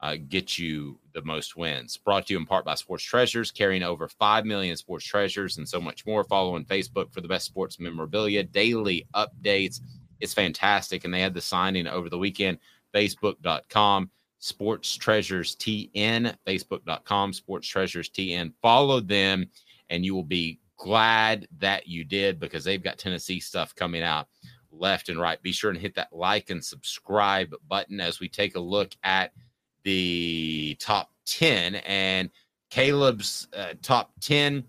Uh, get you the most wins. Brought to you in part by Sports Treasures, carrying over five million sports treasures and so much more. Follow on Facebook for the best sports memorabilia, daily updates. It's fantastic. And they had the signing over the weekend, facebook dot com, Sports Treasures T N, facebook dot com, Sports Treasures T N. Follow them and you will be glad that you did because they've got Tennessee stuff coming out left and right. Be sure and hit that like and subscribe button as we take a look at the top ten, and Caleb's uh, top ten.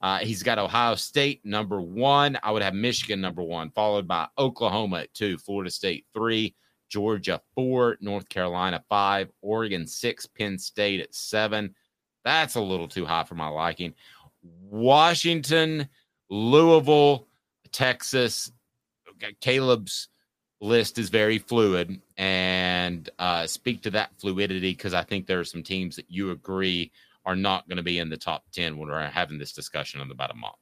Uh, he's got Ohio State number one. I would have Michigan number one, followed by Oklahoma at two, Florida State three, Georgia four, North Carolina five, Oregon six, Penn State at seven. That's a little too high for my liking. Washington, Louisville, Texas. Okay, Caleb's list is very fluid, and uh, speak to that fluidity because I think there are some teams that you agree are not going to be in the top ten when we're having this discussion in about a month.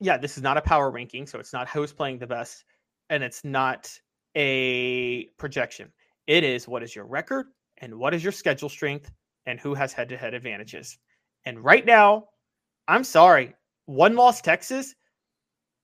Yeah, this is not a power ranking, so it's not who's playing the best, and it's not a projection. It is what is your record and what is your schedule strength and who has head-to-head advantages. And right now, I'm sorry, One loss Texas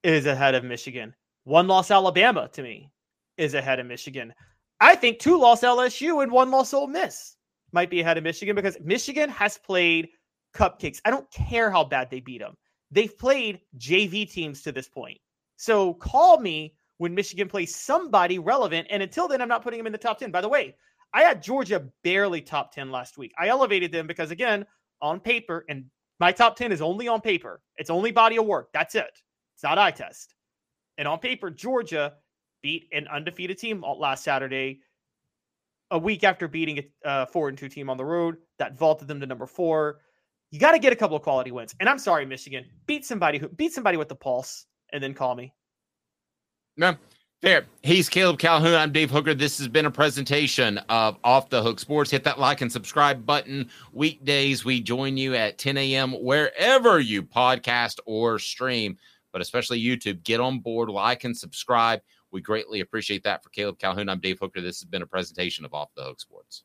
is ahead of Michigan. One loss Alabama, to me, is ahead of Michigan. I think two loss L S U and one loss Ole Miss might be ahead of Michigan because Michigan has played cupcakes. I don't care how bad they beat them. They've played J V teams to this point. So call me when Michigan plays somebody relevant. And until then, I'm not putting them in the top ten. By the way, I had Georgia barely top ten last week. I elevated them because, again, on paper, and my top ten is only on paper. It's only body of work. That's it. It's not eye test. And on paper, Georgia beat an undefeated team last Saturday, a week after beating a four and two team on the road that vaulted them to number four. You got to get a couple of quality wins. And I'm sorry, Michigan, beat somebody who beat somebody with the pulse and then call me. No, fair. He's Caleb Calhoun. I'm Dave Hooker. This has been a presentation of Off the Hook Sports. Hit that like and subscribe button. Weekdays, we join you at ten a.m. wherever you podcast or stream, but especially YouTube. Get on board, like and subscribe. We greatly appreciate that. For Caleb Calhoun, I'm Dave Hooker. This has been a presentation of Off the Hook Sports.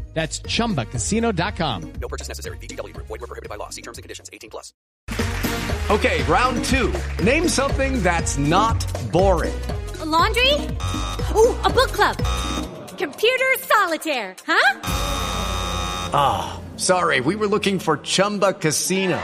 That's chumba casino dot com. No purchase necessary. V G W Group. Void where prohibited by law. See terms and conditions. eighteen plus. Okay, round two. Name something that's not boring. A laundry? Ooh, a book club. Computer solitaire, huh? Ah, oh, sorry. We were looking for Chumba Casino.